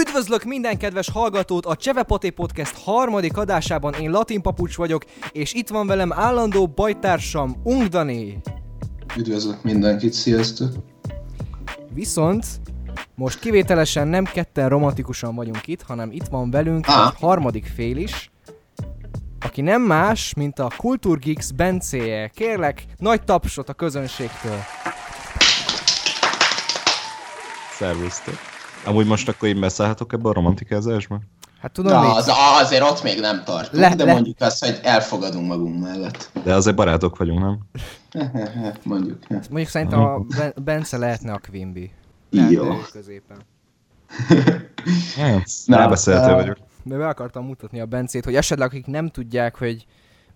Üdvözlök minden kedves hallgatót a CsevePoté Podcast harmadik adásában, én Latin Papucs vagyok, és itt van velem állandó bajtársam Ungdani. Üdvözlök mindenkit, sziasztok! Viszont most kivételesen nem ketten romantikusan vagyunk itt, hanem itt van velünk a harmadik fél is, aki nem más, mint a Kultúrgeeks Bencéje. Kérlek, nagy tapsot a közönségtől! Szervusztok! Amúgy most akkor én beszállhatok ebbe a romantikázásba? Hát tudom, azért ott még nem tartunk, de mondjuk azt, hogy elfogadunk magunk mellett. De azért barátok vagyunk, nem? Mondjuk. Mondjuk szerintem a Bence lehetne a Quimby. Jó. Középen. Elbeszélhető vagyok. De be akartam mutatni a Bencét, hogy esetleg akik nem tudják, hogy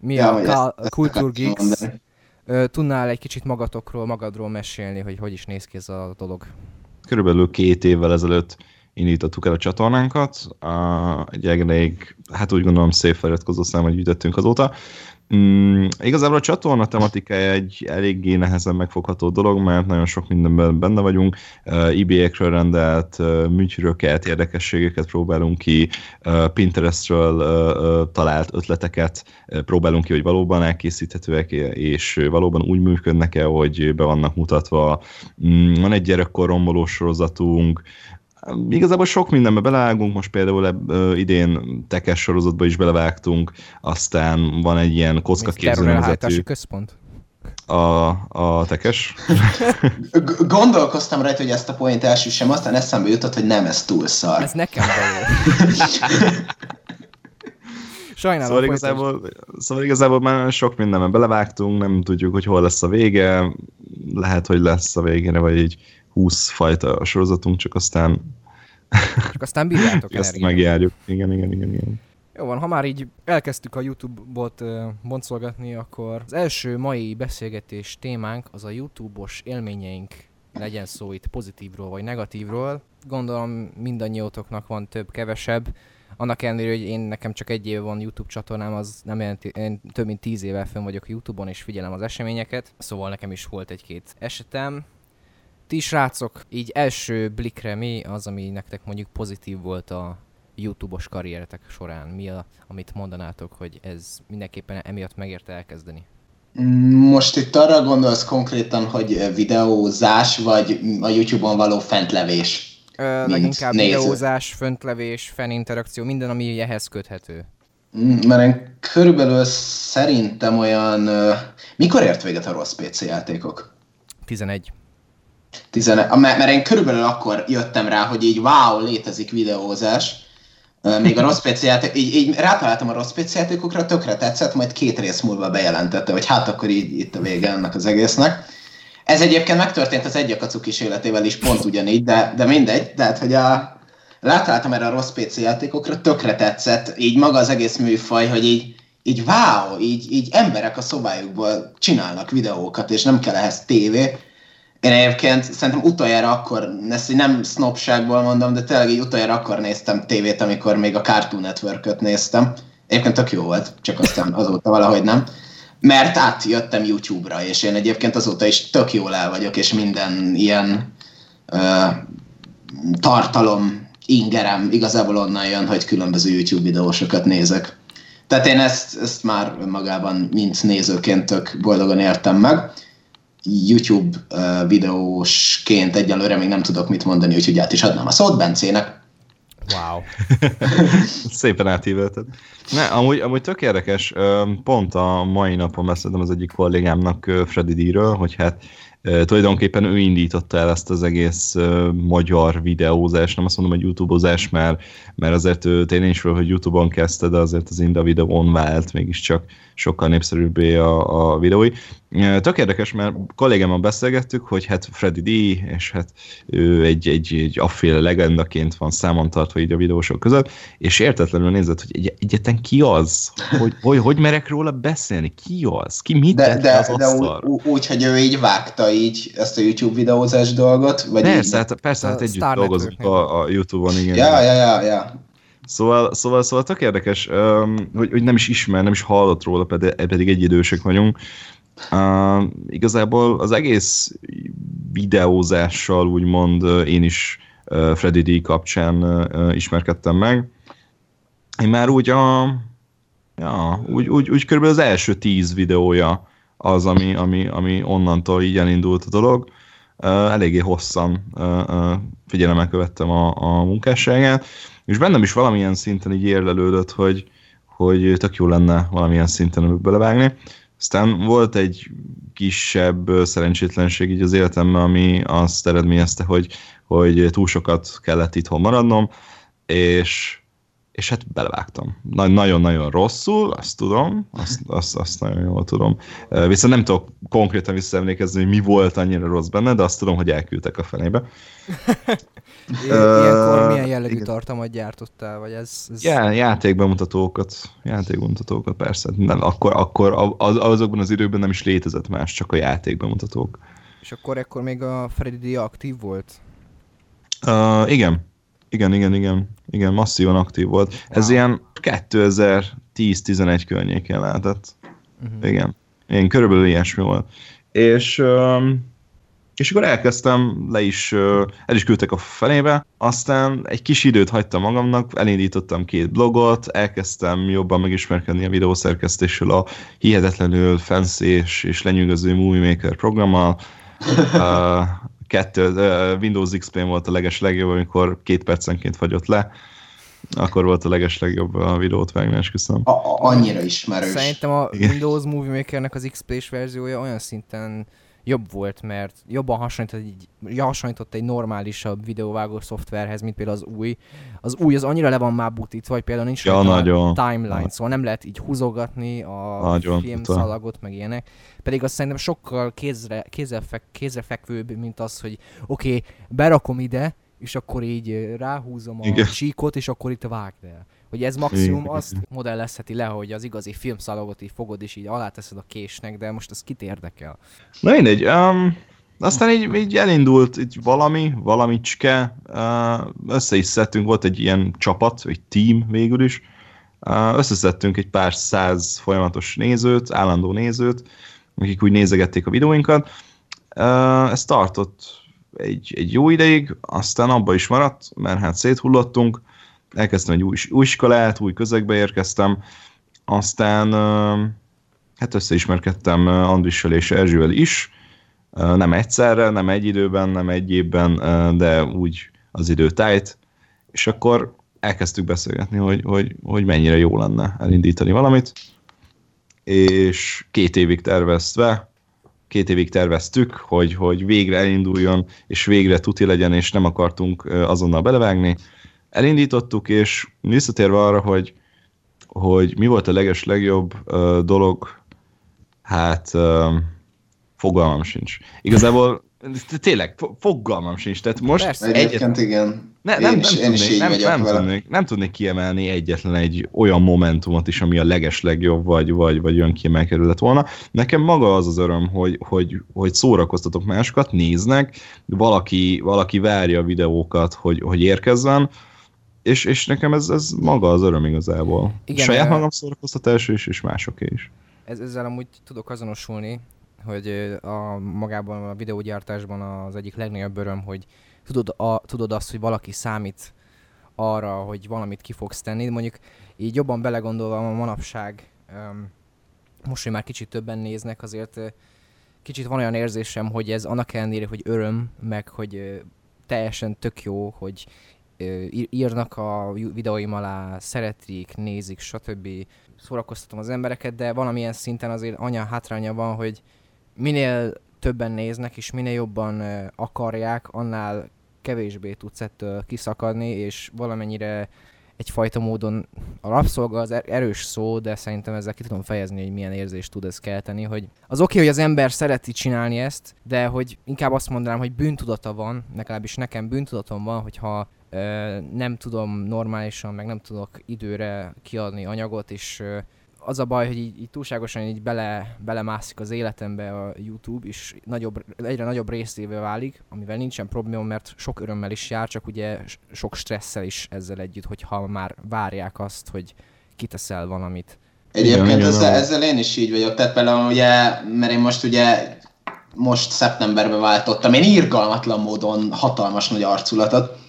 mi a Kultúrgeeks, tudnál egy kicsit magadról mesélni, hogy is néz ki ez a dolog. Körülbelül 2 évvel ezelőtt indítottuk el a csatornánkat, egy elég, hát úgy gondolom szép feliratkozó számot gyűjtöttünk azóta. Igazából a csatorna tematikája egy eléggé nehezen megfogható dolog, mert nagyon sok mindenben benne vagyunk. eBay-ekről rendelt műtyűröket, érdekességeket próbálunk ki, Pinterestről talált ötleteket próbálunk ki, hogy valóban elkészíthetőek, és valóban úgy működnek-e, hogy be vannak mutatva. Van egy gyerekkor romboló sorozatunk, igazából sok mindenbe belevágunk, most például idén Tekes sorozatba is belevágtunk, aztán van egy ilyen kockaképző nevezetű... központ. A Tekes. Gondolkoztam rajta, hogy ezt a poént elsüssem, aztán eszembe jutott, hogy nem, ez túl szar. Ez nekem való. Sajnálom. Szóval igazából már sok mindenben belevágtunk, nem tudjuk, hogy hol lesz a vége, lehet, hogy lesz a végére, vagy így 20 fajta a sorozatunk, csak aztán bírjátok energiát. Ezt megjárjuk. Igen. Jó van, ha már így elkezdtük a YouTube-ot boncolgatni, akkor az első mai beszélgetés témánk az a YouTube-os élményeink, legyen szó itt pozitívról vagy negatívról. Gondolom mindannyiótoknak van több-kevesebb. Annak ellenére, hogy nekem csak 1 év van YouTube csatornám, az nem jelenti, én több mint 10 éve fönn vagyok YouTube-on és figyelem az eseményeket, szóval nekem is volt 1-2 esetem. Ti srácok, így első blikre mi az, ami nektek mondjuk pozitív volt a YouTube-os karrieretek során? Mi az, amit mondanátok, hogy ez mindenképpen emiatt megérte elkezdeni? Most itt arra gondolsz konkrétan, hogy videózás, vagy a YouTube-on való fentlevés? Leginkább videózás, fentlevés, feninterakció, minden, ami ehhez köthető. Mert én körülbelül szerintem olyan... Mikor ért véget a rossz PC játékok? 11. Mert én körülbelül akkor jöttem rá, hogy így wow, létezik videózás. Még a rossz PC játékok, így rátaláltam a rossz PC játékokra, tökre tetszett, majd 2 rész múlva bejelentette, hogy hát akkor így itt a vége ennek az egésznek. Ez egyébként megtörtént az Egy a Kacukis életével is pont ugyanígy, de mindegy. Tehát, hogy rátaláltam erre a rossz PC játékokra, tökre tetszett, így maga az egész műfaj, hogy így wow, így emberek a szobájukból csinálnak videókat, és nem kell ehhez tévé. Én egyébként szerintem utoljára akkor, ezt így nem sznobságból mondom, de tényleg így utoljára akkor néztem tévét, amikor még a Cartoon Networköt néztem. Egyébként tök jó volt, csak aztán azóta valahogy nem. Mert átjöttem YouTube-ra, és én egyébként azóta is tök jól el vagyok, és minden ilyen tartalom, ingerem igazából onnan jön, hogy különböző YouTube videósokat nézek. Tehát én ezt már magában, mint nézőként tök boldogan éltem meg. YouTube videósként egyelőre még nem tudok mit mondani, úgyhogy át is adnám a szót Bencének. Wow. Szépen átívelted. Amúgy tök érdekes, pont a mai napon beszéltem az egyik kollégámnak, Freddy D-ről, hogy hát tulajdonképpen ő indította el ezt az egész magyar videózást, nem azt mondom, hogy YouTube-ozás, mert azért tényleg is volt, hogy YouTube-on kezdte, de azért az Inda videón vált, mégiscsak sokkal népszerűbbé a videói. Tök érdekes, mert kollégámmal beszélgettük, hogy hát Freddy D, és hát ő egy afféle legendaként van számon tartva így a videósok között, és értetlenül nézett, hogy egyetlen ki az? Hogy merek róla beszélni? Ki az? Ki mit tette az asztalra? De úgy, hogy ő így vágta így ezt a YouTube videózás dolgot? Vagy persze, hát együtt Star dolgozunk a YouTube-on, igen. Ja. Szóval tök érdekes, hogy nem is ismer, nem is hallott róla, pedig egyidősek vagyunk. Igazából az egész videózással úgymond én is Freddy D kapcsán ismerkedtem meg. Én már úgy úgy körülbelül az első 10 videója az, ami onnantól így elindult a dolog. Eléggé hosszan figyelemmel követtem a munkásságát, és bennem is valamilyen szinten így érlelődött, hogy tök jó lenne valamilyen szinten belevágni. Aztán volt egy kisebb szerencsétlenség így az életemben, ami azt eredményezte, hogy túl sokat kellett itthon maradnom, és hát belevágtam. Nagyon-nagyon rosszul, azt tudom, azt nagyon jól tudom. Viszont nem tudok konkrétan visszaemlékezni, hogy mi volt annyira rossz benne, de azt tudom, hogy elküldtek a fenébe. Ilyenkor milyen jellegű tartalmat gyártottál? Vagy ez... Játékbemutatókat persze. Nem, akkor azokban az időben nem is létezett más, csak a játékbemutatók. És akkor ekkor még a Freddy aktív volt? Igen, masszívan aktív volt. Wow. Ez ilyen 2010-11 környéken lehetett. Uh-huh. Igen, körülbelül ilyesmi volt. És akkor elkezdtem, el is küldtek a felébe, aztán egy kis időt hagytam magamnak, elindítottam 2 blogot, elkezdtem jobban megismerkedni a videószerkesztésről a hihetetlenül fancy és lenyűgöző Movie Maker programmal. Windows XP-n volt a legeslegjobb, amikor 2 percenként fagyott le. Akkor volt a legeslegjobb a videót vágni, és köszönöm. Annyira ismerős. Szerintem a Windows Movie Makernek az XP-s verziója olyan szinten jobb volt, mert jobban hasonlított egy normálisabb videóvágó szoftverhez, mint például az új. Az új az annyira le van már butítva, vagy például nincs a timeline, szóval nem lehet így húzogatni a filmszalagot, meg ilyenek. Pedig azt szerintem sokkal kézrefekvőbb, mint az, hogy oké, berakom ide, és akkor így ráhúzom a csíkot, és akkor itt vágd el. Hogy ez maximum azt modellezheti le, hogy az igazi filmszalagot így fogod, és így aláteszed a késnek, de most ez kit érdekel? Na mindegy, aztán így elindult így valamicske, össze is szedtünk, volt egy ilyen csapat, egy team végül is, összeszedtünk egy pár száz folyamatos nézőt, állandó nézőt, akik úgy nézegették a videóinkat. Ez tartott egy jó ideig, aztán abba is maradt, mert hát széthullottunk, elkezdtem egy új iskolát, új közegbe érkeztem, aztán hát összeismerkedtem Andrissal és Erzsővel is, nem egyszerre, nem egy időben, nem egy évben, de úgy az időtájt, és akkor elkezdtük beszélgetni, hogy mennyire jó lenne elindítani valamit, és 2 évig terveztük, hogy végre elinduljon, és végre tuti legyen, és nem akartunk azonnal belevágni. Elindítottuk, és visszatérve arra, hogy mi volt a legeslegjobb dolog, hát fogalmam sincs. Igazából tényleg fogalmam sincs. Tehát most persze, egyébként igen. Nem tudnék kiemelni egyetlen egy olyan momentumot is, ami a legeslegjobb, vagy olyan kiemelkedő lett volna. Nekem maga az öröm, hogy szórakoztatok másokat, néznek, valaki várja a videókat, hogy érkezzen, és nekem ez maga az öröm igazából. Igen, saját magam szórakoztatás és másoké is. Ezzel amúgy tudok azonosulni, hogy magában a videógyártásban az egyik legnagyobb öröm, hogy tudod azt, hogy valaki számít arra, hogy valamit ki fogsz tenni. Mondjuk így jobban belegondolva a manapság, most, hogy már kicsit többen néznek, azért kicsit van olyan érzésem, hogy ez annak ellenére, hogy öröm, meg hogy teljesen tök jó, hogy írnak a videóim alá, szeretik, nézik, stb. Szórakoztatom az embereket, de valamilyen szinten azért hátránya van, hogy minél többen néznek, és minél jobban akarják, annál kevésbé tudsz ettől kiszakadni, és valamennyire egyfajta módon a rabszolga az erős szó, de szerintem ezzel ki tudom fejezni, hogy milyen érzést tud ez kelteni, hogy az oké, hogy az ember szereti csinálni ezt, de hogy inkább azt mondanám, hogy bűntudata van, legalábbis nekem bűntudatom van, hogyha nem tudom normálisan, meg nem tudok időre kiadni anyagot, és az a baj, hogy így túlságosan így belemászik az életembe a YouTube, és egyre nagyobb részévé válik, amivel nincsen probléma, mert sok örömmel is jár, csak ugye sok stresszel is ezzel együtt, hogyha már várják azt, hogy kiteszel valamit. Egyébként ezzel én is így vagyok, tehát például ugye, mert én most szeptemberben váltottam, én irgalmatlan módon hatalmas nagy arculatot,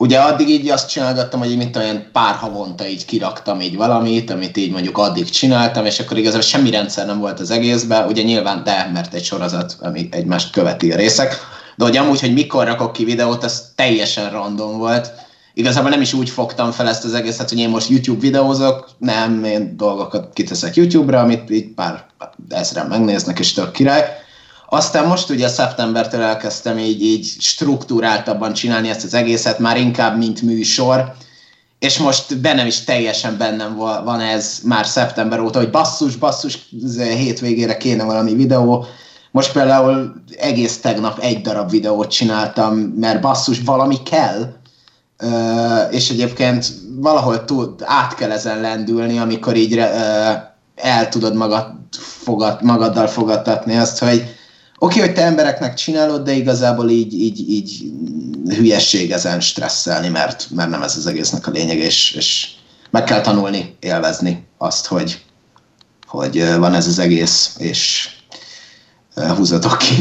Ugye addig így azt csinálgattam, hogy így mint olyan pár havonta így kiraktam így valamit, amit így mondjuk addig csináltam, és akkor igazából semmi rendszer nem volt az egészben, ugye nyilván de, mert egy sorozat, ami egymást követi a részek, de hogy amúgy, hogy mikor rakok ki videót, az teljesen random volt. Igazából nem is úgy fogtam fel ezt az egészet, hogy én most YouTube videózok, nem, én dolgokat kiteszek YouTube-ra, amit így pár ezren megnéznek, és tök király. Aztán most ugye szeptembertől elkezdtem így struktúráltabban csinálni ezt az egészet, már inkább mint műsor, és most bennem is teljesen bennem van ez már szeptember óta, hogy basszus, hétvégére kéne valami videó. Most például egész tegnap egy darab videót csináltam, mert basszus, valami kell, és egyébként valahol át kell ezen lendülni, amikor így el tudod magaddal fogadtatni azt, hogy oké, hogy te embereknek csinálod, de igazából így hülyesség ezen stresszelni, mert nem ez az egésznek a lényeg, és meg kell tanulni, élvezni azt, hogy van ez az egész, és húzatok ki.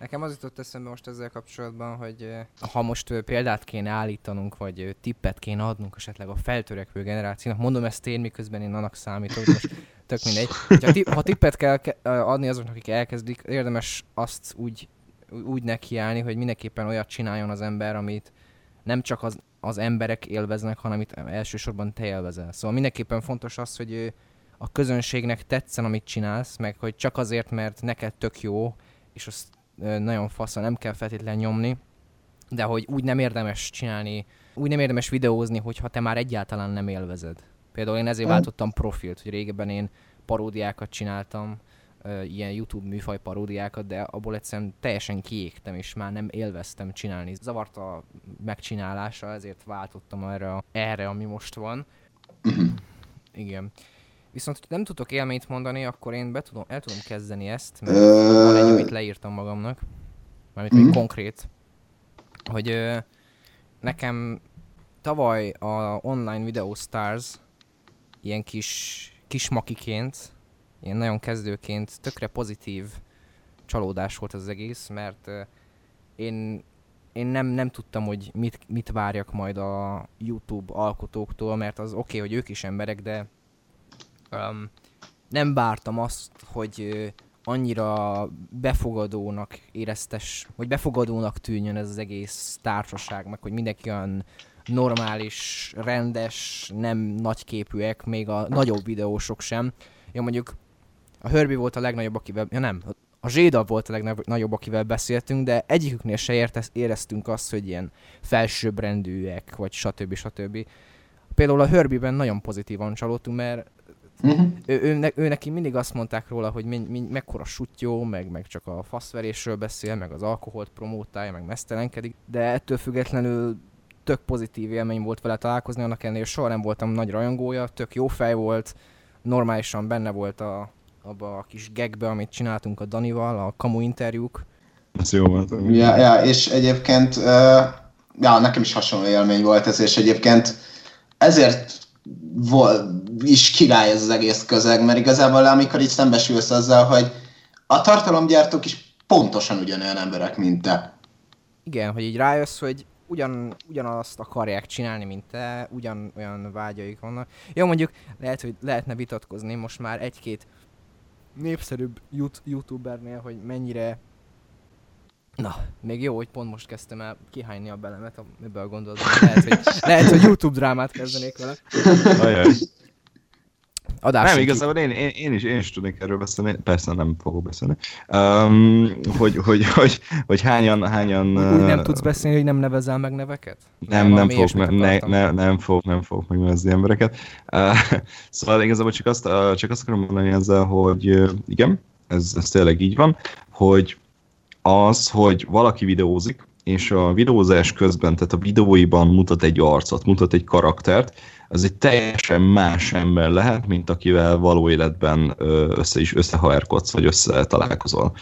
Nekem az jutott eszembe most ezzel kapcsolatban, hogy ha most példát kéne állítanunk, vagy tippet kéne adnunk esetleg a feltörekvő generációnak, mondom ezt én, miközben én annak számítok, most tök mindegy. Ha tippet kell adni azoknak, akik elkezdik, érdemes azt úgy nekiállni, hogy mindenképpen olyat csináljon az ember, amit nem csak az emberek élveznek, hanem itt elsősorban te élvezel. Szóval mindenképpen fontos az, hogy a közönségnek tetszen, amit csinálsz, meg hogy csak azért, mert neked tök jó, és azt nagyon faszon nem kell feltétlen nyomni, de hogy úgy nem érdemes csinálni, úgy nem érdemes videózni, hogyha te már egyáltalán nem élvezed. Például én ezért váltottam profilt, hogy régebben én paródiákat csináltam, ilyen YouTube műfaj paródiákat, de abból egyszerűen teljesen kiégtem, és már nem élveztem csinálni. Zavart a megcsinálása, ezért váltottam erre, ami most van. Igen. Viszont, hogy nem tudok élményt mondani, akkor én el tudom kezdeni ezt, mert van egy, amit leírtam magamnak, mármint még konkrét, hogy nekem tavaly a Online Video Stars ilyen kis makiként, ilyen nagyon kezdőként tökre pozitív csalódás volt az egész, mert én nem tudtam, hogy mit várjak majd a YouTube alkotóktól, mert az oké, hogy ők is emberek, de nem vártam azt, hogy annyira befogadónak éreztes, hogy befogadónak tűnjön ez az egész társaság, meg hogy mindenki olyan normális, rendes, nem nagyképűek, még a nagyobb videósok sem. Ja, mondjuk a Herbie volt a legnagyobb, akivel, a Zséda volt a legnagyobb, akivel beszéltünk, de egyiküknél se éreztünk azt, hogy ilyen felsőbbrendűek, vagy stb. Például a Herbie-ben nagyon pozitívan csalódtunk, mert ő neki mindig azt mondták róla, hogy mekkora sutyó, meg csak a faszverésről beszél, meg az alkoholt promótálja, meg mesztelenkedik, de ettől függetlenül tök pozitív élmény volt vele találkozni, annak ellenére soha nem voltam nagy rajongója, tök jó fej volt, normálisan benne volt abba a kis gagbe, amit csináltunk a Danival, a kamu interjúk. Ez jó volt. Ja, és egyébként nekem is hasonló élmény volt ez, és egyébként ezért is király ez az egész közeg, mert igazából amikor így szembesülsz azzal, hogy a tartalomgyártók is pontosan ugyanolyan emberek, mint te. Igen, hogy így rájössz, hogy ugyanazt akarják csinálni, mint te, ugyanolyan vágyaik vannak. Jó, mondjuk lehet, hogy lehetne vitatkozni most már egy-két népszerűbb youtubernél, hogy mennyire... Na, még jó, hogy pont most kezdtem el kihányni a belemet ebből a gondolatban. Lehet, hogy YouTube drámát kezdenék vele. Ajaj. Nem, igazából én is tudnék erről beszélni, persze nem fogok beszélni. Hogy hányan... Úgy nem tudsz beszélni, hogy nem nevezel meg neveket? Nem fogok megnevezni embereket. Szóval igazából csak azt akarom mondani ezzel, hogy igen, ez tényleg így van, hogy az, hogy valaki videózik, és a videózás közben, tehát a videóiban mutat egy arcot, mutat egy karaktert, az egy teljesen más ember lehet, mint akivel való életben összehaverkodsz, vagy összetalálkozol.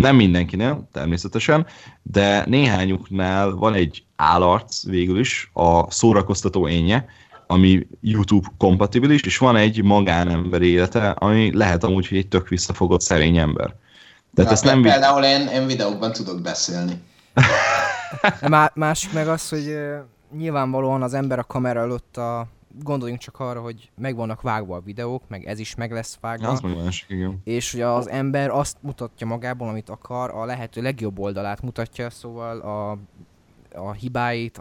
Nem mindenkinél, természetesen, de néhányuknál van egy állarc végül is, a szórakoztató énje, ami YouTube kompatibilis, és van egy magánember élete, ami lehet amúgy, hogy egy tök visszafogott szerény ember. Tehát például én videókban tudok beszélni. Másik meg az, hogy nyilvánvalóan az ember a kamera előtt gondoljunk csak arra, hogy meg vannak vágva a videók, meg ez is meg lesz vágva. Az meg másik, igen. És hogy az ember azt mutatja magából, amit akar, a lehető legjobb oldalát mutatja, szóval a hibáit,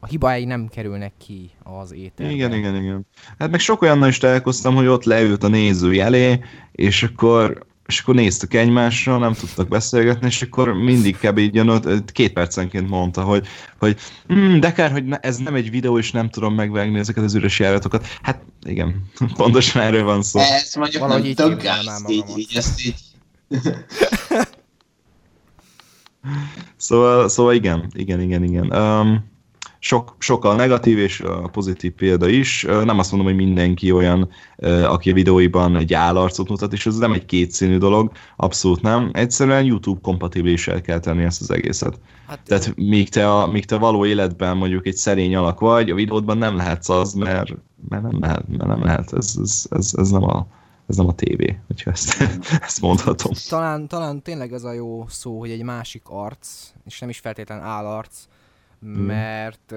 a hibái nem kerülnek ki az ételben. Igen. Hát meg sok olyannal is találkoztam, hogy ott leült a néző elé, és akkor néztük egymásra, nem tudtak beszélgetni, és akkor mindig kb. Így 2 percenként mondta, hogy de kár, hogy ez nem egy videó, és nem tudom megvágni ezeket az üres járatokat. Hát igen, pontosan erről van szó. Ez mondjuk valahogy nem tökálnám magamat. Így. Szóval igen. Sokkal negatív és pozitív példa is. Nem azt mondom, hogy mindenki olyan, aki a videóiban egy állarcot mutat, és ez nem egy kétszínű dolog, abszolút nem. Egyszerűen YouTube kompatibilissel kell tenni ezt az egészet. Hát, tehát míg te való életben mondjuk egy szerény alak vagy, a videódban nem lehetsz az, mert nem lehet. Ez nem a tévé, hogyha ezt mondhatom. Talán tényleg ez a jó szó, hogy egy másik arc, és nem is feltétlen állarc, mert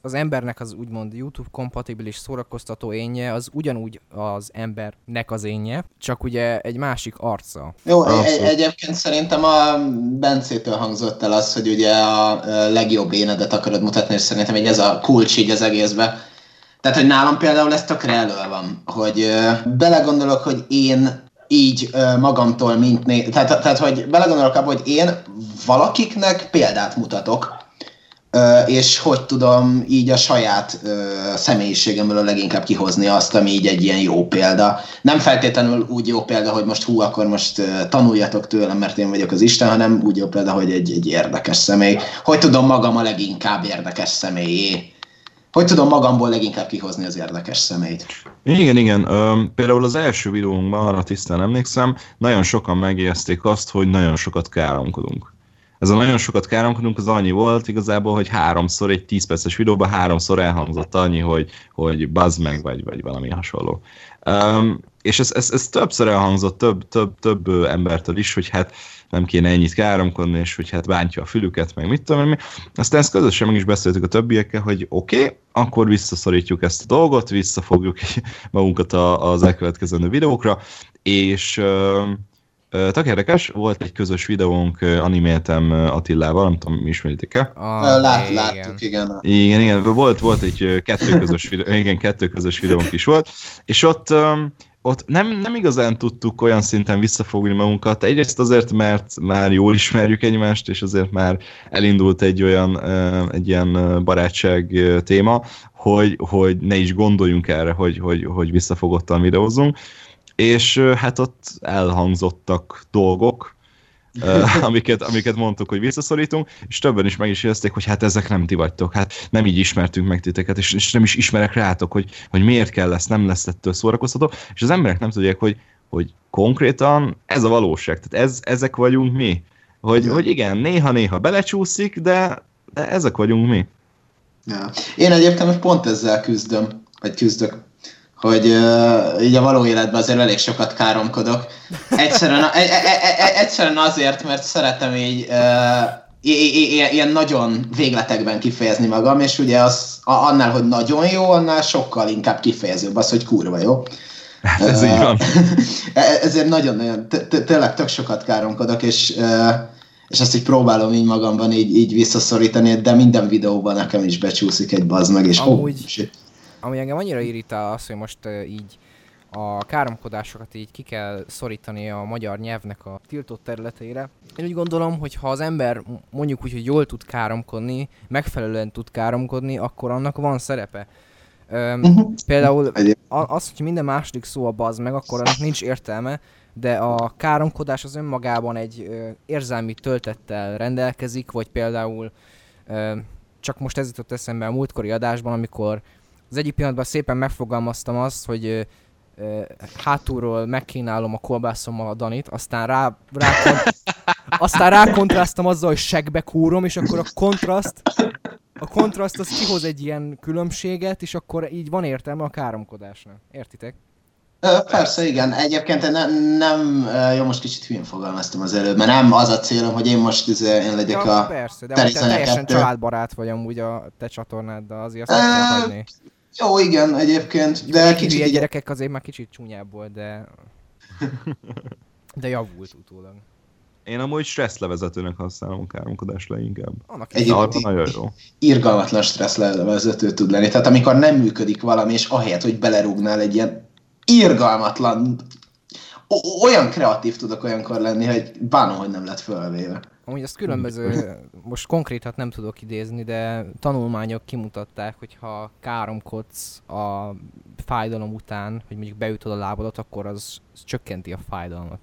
az embernek az úgymond YouTube kompatibilis szórakoztató énje, az ugyanúgy az embernek az énje, csak ugye egy másik arca. Jó, egyébként szerintem a Bencétől hangzott el az, hogy ugye a legjobb énedet akarod mutatni, és szerintem így ez a kulcs így az egészben. Tehát, hogy nálam például ez tökre elő van, hogy belegondolok, hogy én így magamtól, tehát hogy belegondolok abba, hogy én valakiknek példát mutatok, és hogy tudom így a saját személyiségemből leginkább kihozni azt, ami így egy ilyen jó példa. Nem feltétlenül úgy jó példa, hogy most tanuljatok tőlem, mert én vagyok az Isten, hanem úgy jó példa, hogy egy érdekes személy. Hogy tudom magam a leginkább érdekes személyé. Hogy tudom magamból leginkább kihozni az érdekes személyt? Igen. Például az első videónkban, arra tisztán emlékszem, nagyon sokan megjegyezték azt, hogy nagyon sokat káromkodunk. Ez a nagyon sokat káromkodunk, az annyi volt igazából, hogy 3-szor egy 10 perces videóban 3-szor elhangzott annyi, hogy bazd meg vagy valami hasonló. És ez többször elhangzott több embertől is, hogy hát nem kéne ennyit káromkodni, és hogy hát bántja a fülüket, meg mit tudom én. Aztán ezt közösen meg is beszéltük a többiekkel, hogy oké, akkor visszaszorítjuk ezt a dolgot, visszafogjuk magunkat az elkövetkező videókra, és tök érdekes, volt egy közös videónk, animéltem Attilával, nem tudom, ismeritek-e? Láttuk, igen. Igen, volt egy 2 közös videó, igen, 2 közös videónk is volt, és ott nem igazán tudtuk olyan szinten visszafogni magunkat, egyrészt azért, mert már jól ismerjük egymást, és azért már elindult egy ilyen barátság téma, hogy ne is gondoljunk erre, hogy visszafogottan videózunk, és hát ott elhangzottak dolgok, amiket mondtuk, hogy visszaszorítunk, és többen is meg is érezték, hogy hát ezek nem ti vagytok, hát nem így ismertünk meg titeket, és nem is ismerek rátok, hogy miért kell lesz, nem lesz ettől szórakoztató, és az emberek nem tudják, hogy konkrétan ez a valóság, tehát ezek vagyunk mi, hogy igen, néha-néha belecsúszik, de ezek vagyunk mi. Ja. Én egyébként pont ezzel küzdök, hogy így a való életben azért elég sokat káromkodok. Egyszerűen azért, mert szeretem így ilyen nagyon végletekben kifejezni magam, és ugye az, annál, hogy nagyon jó, annál sokkal inkább kifejezőbb az, hogy kurva jó. Ez így van. Ezért nagyon-nagyon, tényleg tök sokat káromkodok, és ezt így próbálom így magamban így visszaszorítani, de minden videóban nekem is becsúszik egy bazd meg, és ami engem annyira irritál az, hogy most így a káromkodásokat így ki kell szorítani a magyar nyelvnek a tiltott területére. Én úgy gondolom, hogy ha az ember mondjuk úgy, hogy jól tud káromkodni, megfelelően tud káromkodni, akkor annak van szerepe. Például az, hogy minden második szó a bazd meg, akkor annak nincs értelme, de a káromkodás az önmagában egy érzelmi töltettel rendelkezik, vagy például csak most ez jutott eszembe a múltkori adásban, amikor az egyik pillanatban szépen megfogalmaztam azt, hogy hátulról megkínálom a kolbászommal a Danit, aztán rákontrasztom azzal, hogy segbe kúrom, és akkor a kontraszt az kihoz egy ilyen különbséget, és akkor így van értelme a káromkodásnak. Értitek? Persze, igen. Egyébként nem jó, most kicsit hülyén fogalmaztam az előbb, mert nem az a célom, hogy én most én legyek ja, a persze, de te teljesen családbarát vagy amúgy a te csatornád, de azért azt kell hagyni. Jó, igen, egyébként, de kicsit... A gyerekek azért már kicsit csúnyább volt, de... de javult utólag. Én amúgy stressz levezetőnek használom káromkodás leginkább. Egyébként nagyon jó. Irgalmatlan stressz levezető tud lenni. Tehát amikor nem működik valami, és ahelyett, hogy belerúgnál egy ilyen irgalmatlan... Olyan kreatív tudok olyankor lenni, hogy bánom, hogy nem lett fölvéve. Amúgy azt különböző, most konkrétat nem tudok idézni, de tanulmányok kimutatták, hogy ha káromkodsz a fájdalom után, hogy mondjuk beütöd a lábadat, akkor az csökkenti a fájdalmat.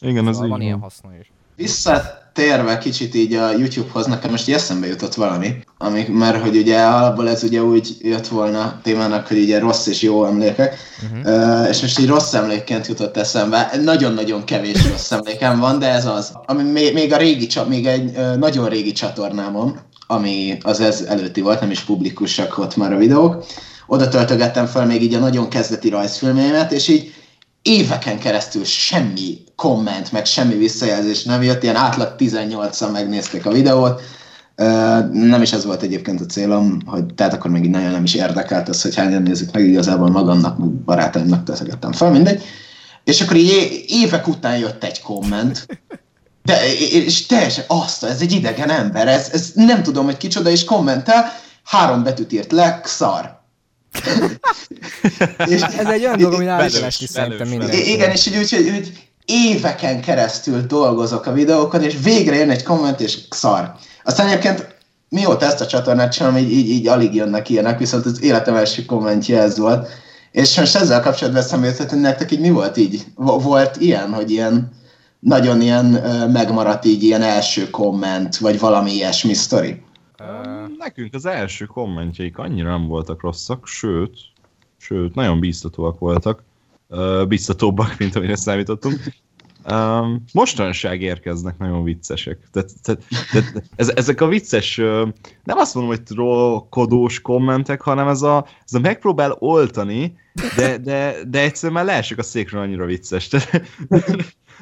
Igen, ez így van. Ilyen haszna is. Visszatérve kicsit így a YouTube-hoz, nekem most így eszembe jutott valami, mert hogy ugye alapból ez ugye úgy jött volna témának, hogy ugye rossz és jó emlékek, és most így rossz emlékként jutott eszembe, nagyon-nagyon kevés rossz emlékem van, de ez az, ami még egy nagyon régi csatornámon, ami az ez előtti volt, nem is publikusak ott már a videók, oda töltögettem fel még így a nagyon kezdeti rajzfilmeimet, és így éveken keresztül semmi komment, meg semmi visszajelzés nem jött, ilyen átlag 18-an megnézték a videót. Nem is ez volt egyébként a célom, hogy tehát akkor még így nagyon nem is érdekelt az, hogy hányan nézik meg, igazából magamnak, meg barátaimnak teszegettem fel, mindegy. És akkor így évek után jött egy komment, de, és teljesen azt, ez egy idegen ember, ez nem tudom, hogy kicsoda, és kommentel, 3 betűt írt le, szar. Ez egy olyan dolog, ami állás is szerintem mindenki. Igen, és úgy éveken keresztül dolgozok a videókon, és végre jön egy komment, és szar. Aztán egyébként mióta ezt a csatornát csinálom, így alig jönnek ilyenek, viszont az életem első kommentje ez volt. És most ezzel kapcsolatban szemléltetni, hogy nektek így mi volt így? Volt ilyen, hogy ilyen nagyon ilyen megmaradt így ilyen első komment, vagy valami ilyesmi sztori? Nekünk az első kommentjeik annyira nem voltak rosszak, sőt, nagyon bíztatóak voltak. Biztatóbbak, mint amire számítottunk. Mostanság érkeznek nagyon viccesek. Ezek a vicces, nem azt mondom, hogy trollkodós kommentek, hanem ez a megpróbál oltani, de egyszerűen már leesek a székről, annyira vicces.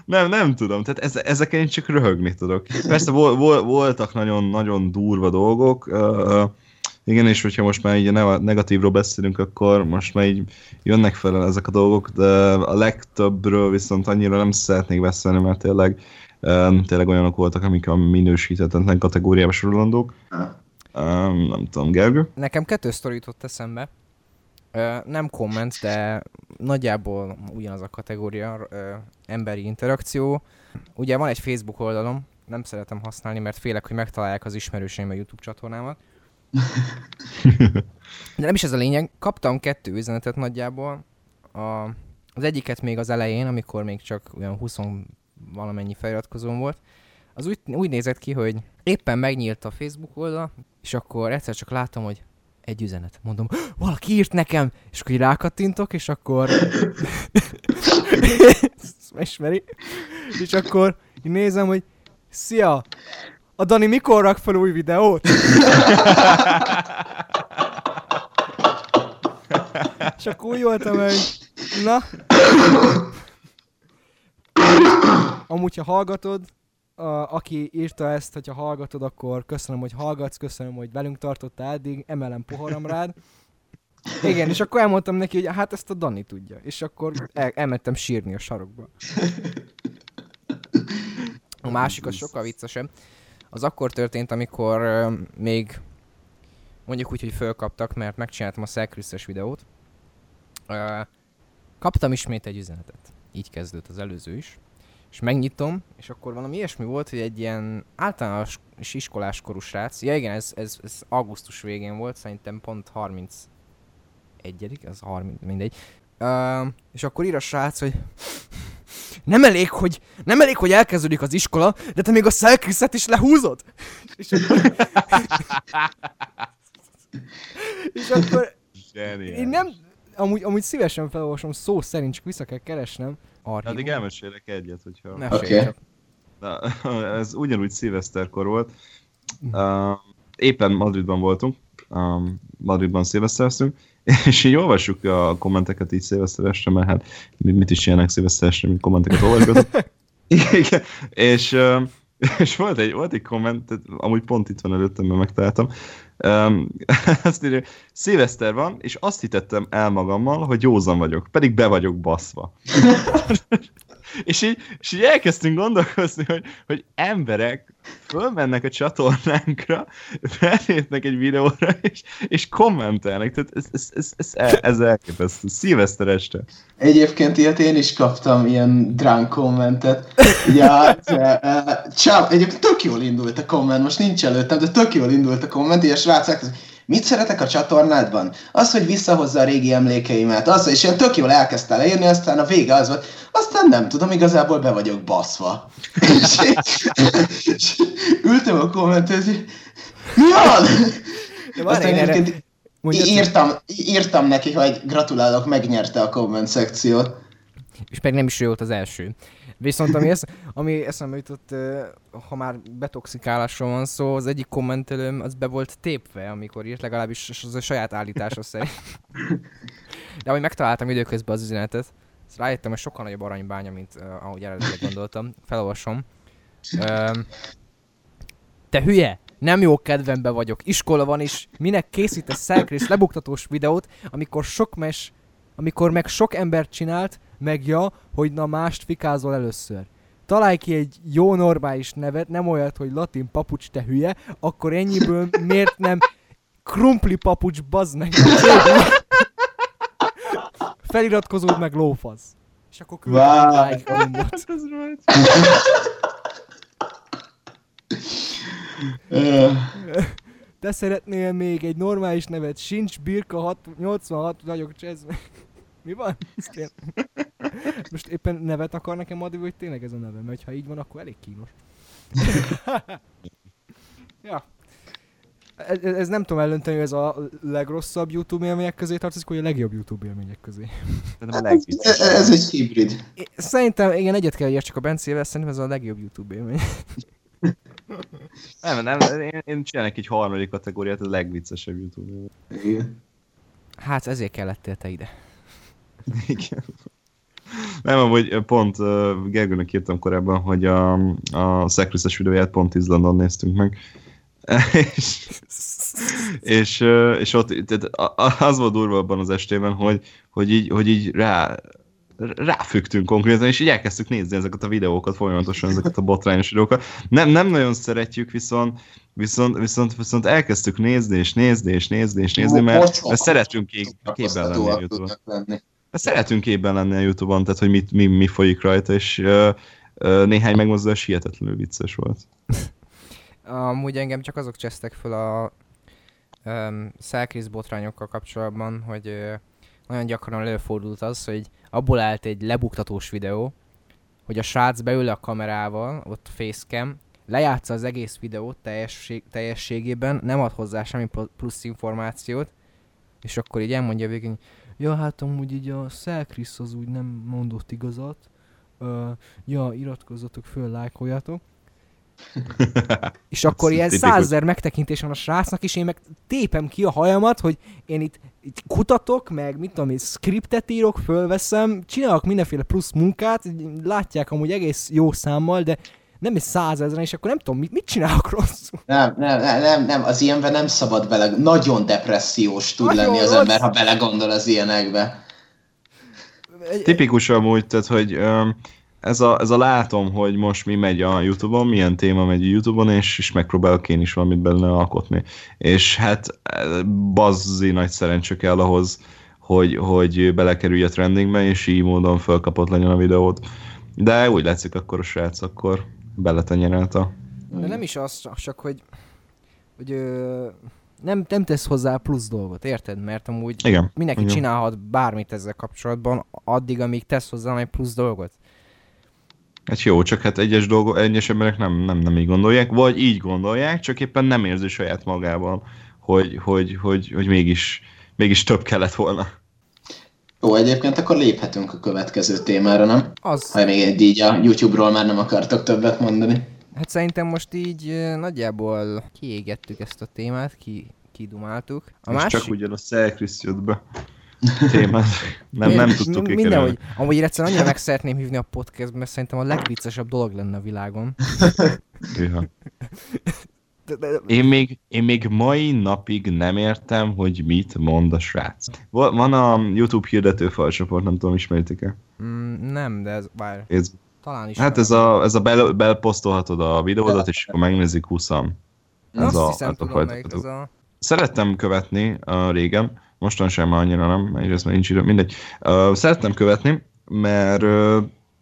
Nem tudom, tehát ezeken én csak röhögni tudok. Persze voltak nagyon-nagyon durva dolgok, igen, és hogyha most már így negatívról beszélünk, akkor most már így jönnek fel ezek a dolgok, de a legtöbbről viszont annyira nem szeretnék beszélni, mert tényleg olyanok voltak, amik a minősíthetetlen kategóriába sorolandók. Nem tudom, Gergő? Nekem 2 sztori jutott eszembe. Nem komment, de nagyjából ugyanaz a kategória, emberi interakció. Ugye van egy Facebook oldalom, nem szeretem használni, mert félek, hogy megtalálják az ismerőseim a YouTube csatornámat. De nem is ez a lényeg. Kaptam 2 üzenetet nagyjából. Az egyiket még az elején, amikor még csak olyan 20 valamennyi feliratkozóm volt. Az úgy nézett ki, hogy éppen megnyílt a Facebook oldal, és akkor egyszer csak látom, hogy egy üzenet. Mondom, valaki írt nekem! És akkor így rákattintok, és akkor... ismeri. És akkor nézem, hogy szia! A Dani mikor rak fel új videót? És akkor úgy voltam, hogy na... Amúgy, ha hallgatod, aki írta ezt, hogyha hallgatod, akkor köszönöm, hogy hallgatsz, köszönöm, hogy velünk tartottál eddig, emelem poharam rád. Igen, és akkor elmondtam neki, hogy hát ezt a Dani tudja. És akkor elmentem sírni a sarokba. A másik, az sokkal viccesebb. Az akkor történt, amikor még mondjuk úgy, hogy fölkaptak, mert megcsináltam a Szelkrisztes videót. Kaptam ismét egy üzenetet. Így kezdődött az előző is. És megnyitom, és akkor valami ilyesmi volt, hogy egy ilyen általános iskolás korú srác, ja igen, ez augusztus végén volt, szerintem pont 31-dik, az 30, mindegy. És akkor ír a srác, hogy nem elég, hogy elkezdődik az iskola, de te még a szelkrisztet is lehúzod? És akkor én nem... Amúgy szívesen felolvasom, szó szerint, csak vissza kell keresnem. Addig elmesélek egyet, hogyha... Mesélj. Okay. Ez ugyanúgy szilveszterkor volt. Éppen Madridban voltunk, Madridban szilvesztereztünk, És így olvassuk a kommenteket így szilveszteresre, mert hát mit is csinálnak szilveszteresre, mint kommenteket olvasgatok. Igen, és volt egy komment, amúgy pont itt van előttem, mert megtaláltam. Azt írja, szilveszter van, és azt hitettem el magammal, hogy józan vagyok, pedig be vagyok baszva. És így elkezdtünk gondolkozni, hogy emberek fölmennek a csatornánkra, felnéznek egy videóra, és kommentelnek. Tehát ez elképesztő. Szilveszter este. Egyébként ilyet én is kaptam, ilyen drunk kommentet. Ja, egyébként tök jól indult a komment, most nincs előttem, de tök jól indult a komment, ilyen srácok, mit szeretek a csatornádban? Az, hogy visszahozza a régi emlékeimet. Az, és ilyen tök jól elkezdte leírni, aztán a vége az volt. Aztán nem tudom, igazából be vagyok baszva. és ültem a kommentőt, hogy mi van? Aztán egyébként írtam neki, hogy gratulálok, megnyerte a komment szekciót. És pedig nem is ő volt az első. Viszont ami eszembe jutott, ha már betoxikálásról van szó, az egyik kommentelőm az be volt tépve, amikor írt, legalábbis az a saját állítása szerint. De ahogy megtaláltam időközben az üzenetet, rájöttem, hogy sokkal nagyobb aranybánya, mint ahogy eredetileg gondoltam. Felolvasom. Te hülye! Nem jó kedvemben vagyok. Iskola van is. Minek készítesz szelkrész lebuktatós videót, amikor meg sok embert csinált, meg ja, hogy na mást fikázol először. Találj ki egy jó normális nevet, nem olyat, hogy latin papucs, te hülye, akkor ennyiből miért nem krumpli papucs, bazd meg. Feliratkozód meg, lófasz. És akkor küldöm egy like gombot. Te szeretnél még egy normális nevet? Sincs birka 86 nagyok csezve. Mi van? Most éppen nevet akar nekem adni, hogy tényleg ez a nevem, mert ha így van, akkor elég kínos. Ja. Ez nem tudom eldönteni, hogy ez a legrosszabb YouTube élmények közé tartozik, vagy a legjobb YouTube élmények közé. Ez egy hibrid. Szerintem, igen, egyet kell értsek a Bencével, szerintem ez a legjobb YouTube élmény. Nem, én csinálnék egy harmadik kategóriát, a legviccesebb YouTube élmény. Igen. Hát ezért kellettél te ide. Igen. Nem, amúgy pont Gergőnek írtam korábban, hogy a szekrészes videóját pont Izlandon néztünk meg. és ott az volt durva abban az estében, hogy így ráfügtünk konkrétan, és így elkezdtük nézni ezeket a videókat, folyamatosan ezeket a botrányos videókat. Nem nagyon szeretjük, viszont elkezdtük nézni, mert szeretünk képben lenni a YouTube-on. Tehát, hogy mi folyik rajta, és néhány megmozdulás hihetetlenül vicces volt. Amúgy engem csak azok csesztek föl a szelkrész botrányokkal kapcsolatban, hogy nagyon gyakran előfordult az, hogy abból állt egy lebuktatós videó, hogy a srác beül a kamerával, ott facecam, lejátsza az egész videót teljességében, nem ad hozzá semmi plusz információt, és akkor így elmondja végén, ja, hát amúgy így a szelkrész az úgy nem mondott igazat, ja, iratkozzatok föl, lájkoljatok. És akkor ilyen 100 000 megtekintés van a srácnak, és én meg tépem ki a hajamat, hogy én itt kutatok, meg mit tudom, scriptet írok, fölveszem, csinálok mindenféle plusz munkát, látják amúgy egész jó számmal, de nem is 100 000-en, és akkor nem tudom, mit csinálok rosszul. Nem, az ilyenben nem szabad bele, nagyon depressziós tud lenni az ember, ha belegondol az ilyenekbe. Tipikus amúgy, tehát, hogy... Ez a látom, hogy most mi megy a YouTube-on, milyen téma megy a YouTube-on, és megpróbálok én is valamit benne alkotni. És hát bazzi nagy szerencse kell ahhoz, hogy belekerülj a trendingbe, és így módon fölkapott legyen a videót. De úgy látszik, akkor a srác akkor beletenyerálta. De nem is az, csak hogy nem tesz hozzá plusz dolgot, érted? Mert amúgy igen, mindenki igen. Csinálhat bármit ezzel kapcsolatban, addig, amíg tesz hozzá egy plusz dolgot. Hát jó, csak hát egyes emberek nem így gondolják, vagy így gondolják, csak éppen nem érzi saját magában, hogy mégis több kellett volna. Ó, egyébként akkor léphetünk a következő témára, nem? Ha még így a YouTube-ról már nem akartok többet mondani. Hát szerintem most így nagyjából kiégettük ezt a témát, kidumáltuk. A másik... csak ugyan a Szelkrisz jött be. Témát. Nem tudtuk kikerülni. Amúgy egyszer annyira meg szeretném hívni a podcastbe, mert szerintem a legviccesebb dolog lenne a világon. Én még mai napig nem értem, hogy mit mond a srác. Van a YouTube hirdető falcsoport, nem tudom, ismeritek-e? Nem, de ez bár... Talán is. Hát ez a belposztolhatod a videódat, és akkor megnézik 20-an. Azt hiszem, tudom, melyik ez a... Szerettem követni régen, mostan sem annyira nem, egyrészt már nincs idő, mindegy. Szerettem követni, mert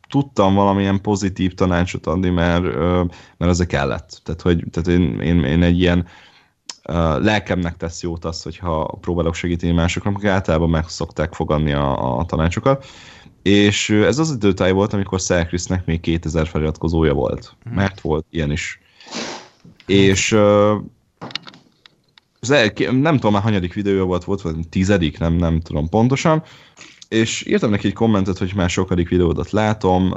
tudtam valamilyen pozitív tanácsot adni, mert ez kellett. Tehát én egy ilyen lelkemnek tesz jót az, hogyha próbálok segíteni másoknak, akik általában meg szokták fogadni a tanácsokat. És ez az időtáj volt, amikor Szelkrisznek még 2000 feliratkozója volt. Mert volt ilyen is. És nem tudom már hanyadik videója volt, vagy tizedik, nem tudom pontosan. És írtam neki egy kommentet, hogy már sokadik videódat látom,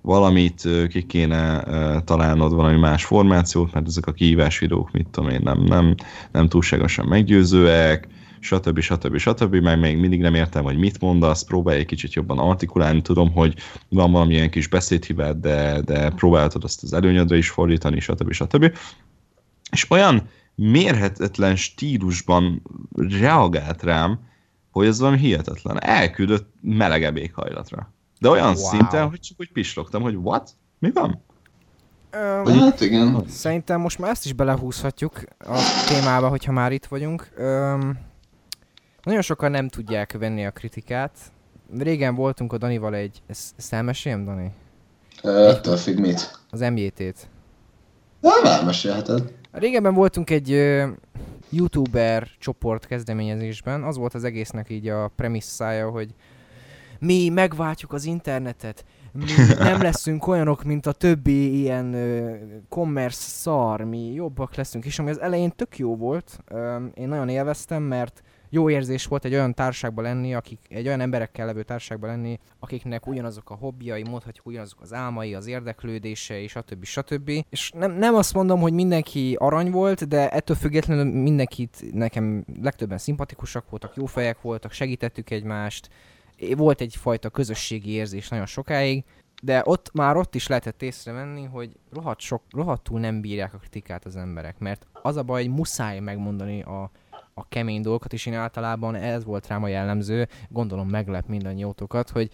valamit ki kéne találnod, valami más formációt, mert ezek a kihívás videók, mit tudom én, nem túlságosan meggyőzőek, stb. Mert még mindig nem értem, hogy mit mondasz, próbálj egy kicsit jobban artikulálni, tudom, hogy van valamilyen kis beszédhibád, de próbáltad azt az előnyödre is fordítani, stb. És olyan mérhetetlen stílusban reagált rám, hogy ez valami hihetetlen. Elküldött melegebb éghajlatra. De olyan szinten, hogy csak úgy pislogtam, hogy what? Mi van? Hát igen. Szerintem most már ezt is belehúzhatjuk a témába, hogyha már itt vagyunk. Nagyon sokan nem tudják venni a kritikát. Régen voltunk a Danival egy... Ezt elmeséljem, Dani? Ettől függ mit? Az MJT-t. Nem elmesélheted. Régebben voltunk egy youtuber csoport kezdeményezésben. Az volt az egésznek így a premisszája, hogy mi megváltjuk az internetet. Mi nem leszünk olyanok, mint a többi ilyen commerce szar, mi jobbak leszünk. És ami az elején tök jó volt, én nagyon élveztem, mert jó érzés volt egy olyan társaságban lenni, egy olyan emberekkel levő társaságban lenni, akiknek ugyanazok a hobbijai, mondhatjuk ugyanazok az álmai, az érdeklődése, és stb. És nem azt mondom, hogy mindenki arany volt, de ettől függetlenül mindenkit nekem legtöbben szimpatikusak voltak, jó fejek voltak, segítettük egymást, volt egyfajta közösségi érzés nagyon sokáig, de ott is lehetett észrevenni, hogy rohadtul nem bírják a kritikát az emberek, mert az a baj, hogy muszáj megmondani a kemény dolgokat, és én általában ez volt rám a jellemző, gondolom meglep mindannyiótokat, hogy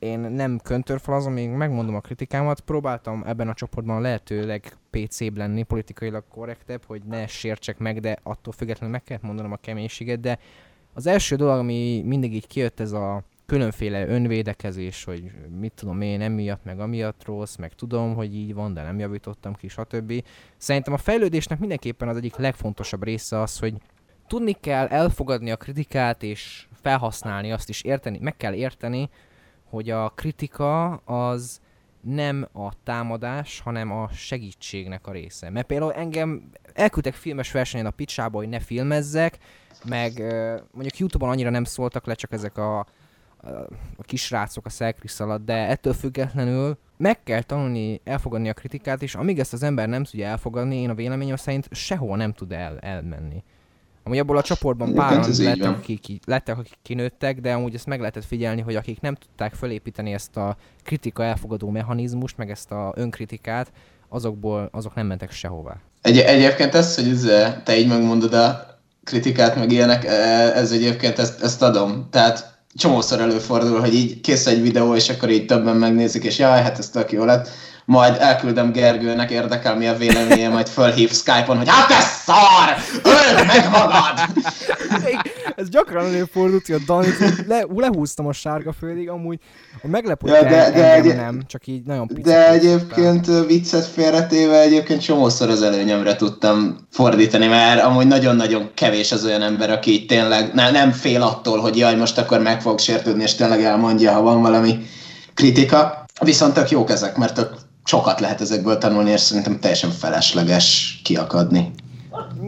én nem köntörfalazom, én megmondom a kritikámat, próbáltam ebben a csoportban lehetőleg PC-b lenni, politikailag korrektebb, hogy ne sértsek meg, de attól függetlenül meg kellett mondanom a keménységet, de az első dolog, ami mindig így kijött, ez a különféle önvédekezés, hogy mit tudom én, emiatt, meg amiatt rossz, meg tudom, hogy így van, de nem javítottam ki, stb. Szerintem a fejlődésnek mindenképpen az egyik legfontosabb része az, hogy tudni kell elfogadni a kritikát, és felhasználni azt is, érteni, meg kell érteni, hogy a kritika az nem a támadás, hanem a segítségnek a része. Mert például engem elküldtek filmes versenyen a picsába, hogy ne filmezzek, meg mondjuk YouTube-on annyira nem szóltak le csak ezek a kisrácok a Szelkrisz alatt, de ettől függetlenül meg kell tanulni elfogadni a kritikát, és amíg ezt az ember nem tudja elfogadni, én a véleményem szerint sehol nem tud elmenni. Amúgy abból a csoportban páran lettek, akik kinőttek, de amúgy ezt meg lehetett figyelni, hogy akik nem tudták felépíteni ezt a kritika elfogadó mechanizmust, meg ezt a önkritikát, azok nem mentek sehová. Egyébként ez, hogy te így megmondod a kritikát, meg ilyenek, ez egyébként ezt adom. Tehát csomószor előfordul, hogy így kész egy videó, és akkor így többen megnézik, és jaj, hát ez tök jó lett. Majd elküldöm Gergőnek, érdekel mi a véleménye, majd fölhív Skype-on, hogy hát ez szar! Öld meg magad! Ez gyakran előfordult, hogy a Danit lehúztam a sárga földig, amúgy meglepődtem, nem, csak így nagyon picit. De egyébként viccet félretéve egyébként csomószor az előnyömre tudtam fordítani, mert amúgy nagyon-nagyon kevés az olyan ember, aki így tényleg nem fél attól, hogy jaj, most akkor meg fogok sértődni, és tényleg elmondja, ha van valami kritika. Viszont tök jók ezek, mert tök sokat lehet ezekből tanulni, és szerintem teljesen felesleges kiakadni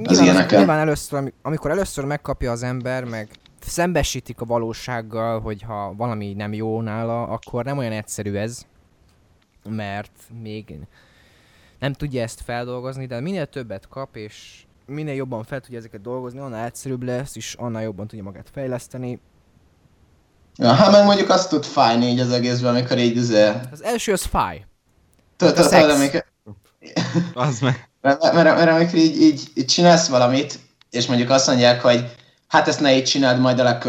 az ilyenekkel. Nyilván először, amikor először megkapja az ember, meg szembesítik a valósággal, hogyha valami nem jó nála, akkor nem olyan egyszerű ez, mert még nem tudja ezt feldolgozni, de minél többet kap, és minél jobban fel tudja ezeket dolgozni, annál egyszerűbb lesz, és annál jobban tudja magát fejleszteni. Ja, hát meg mondjuk azt tud fájni így az egészben, amikor így az első az fáj. Az meg. Mert amikor így csinálsz valamit, és mondjuk azt mondják, hogy hát ezt ne így csináld,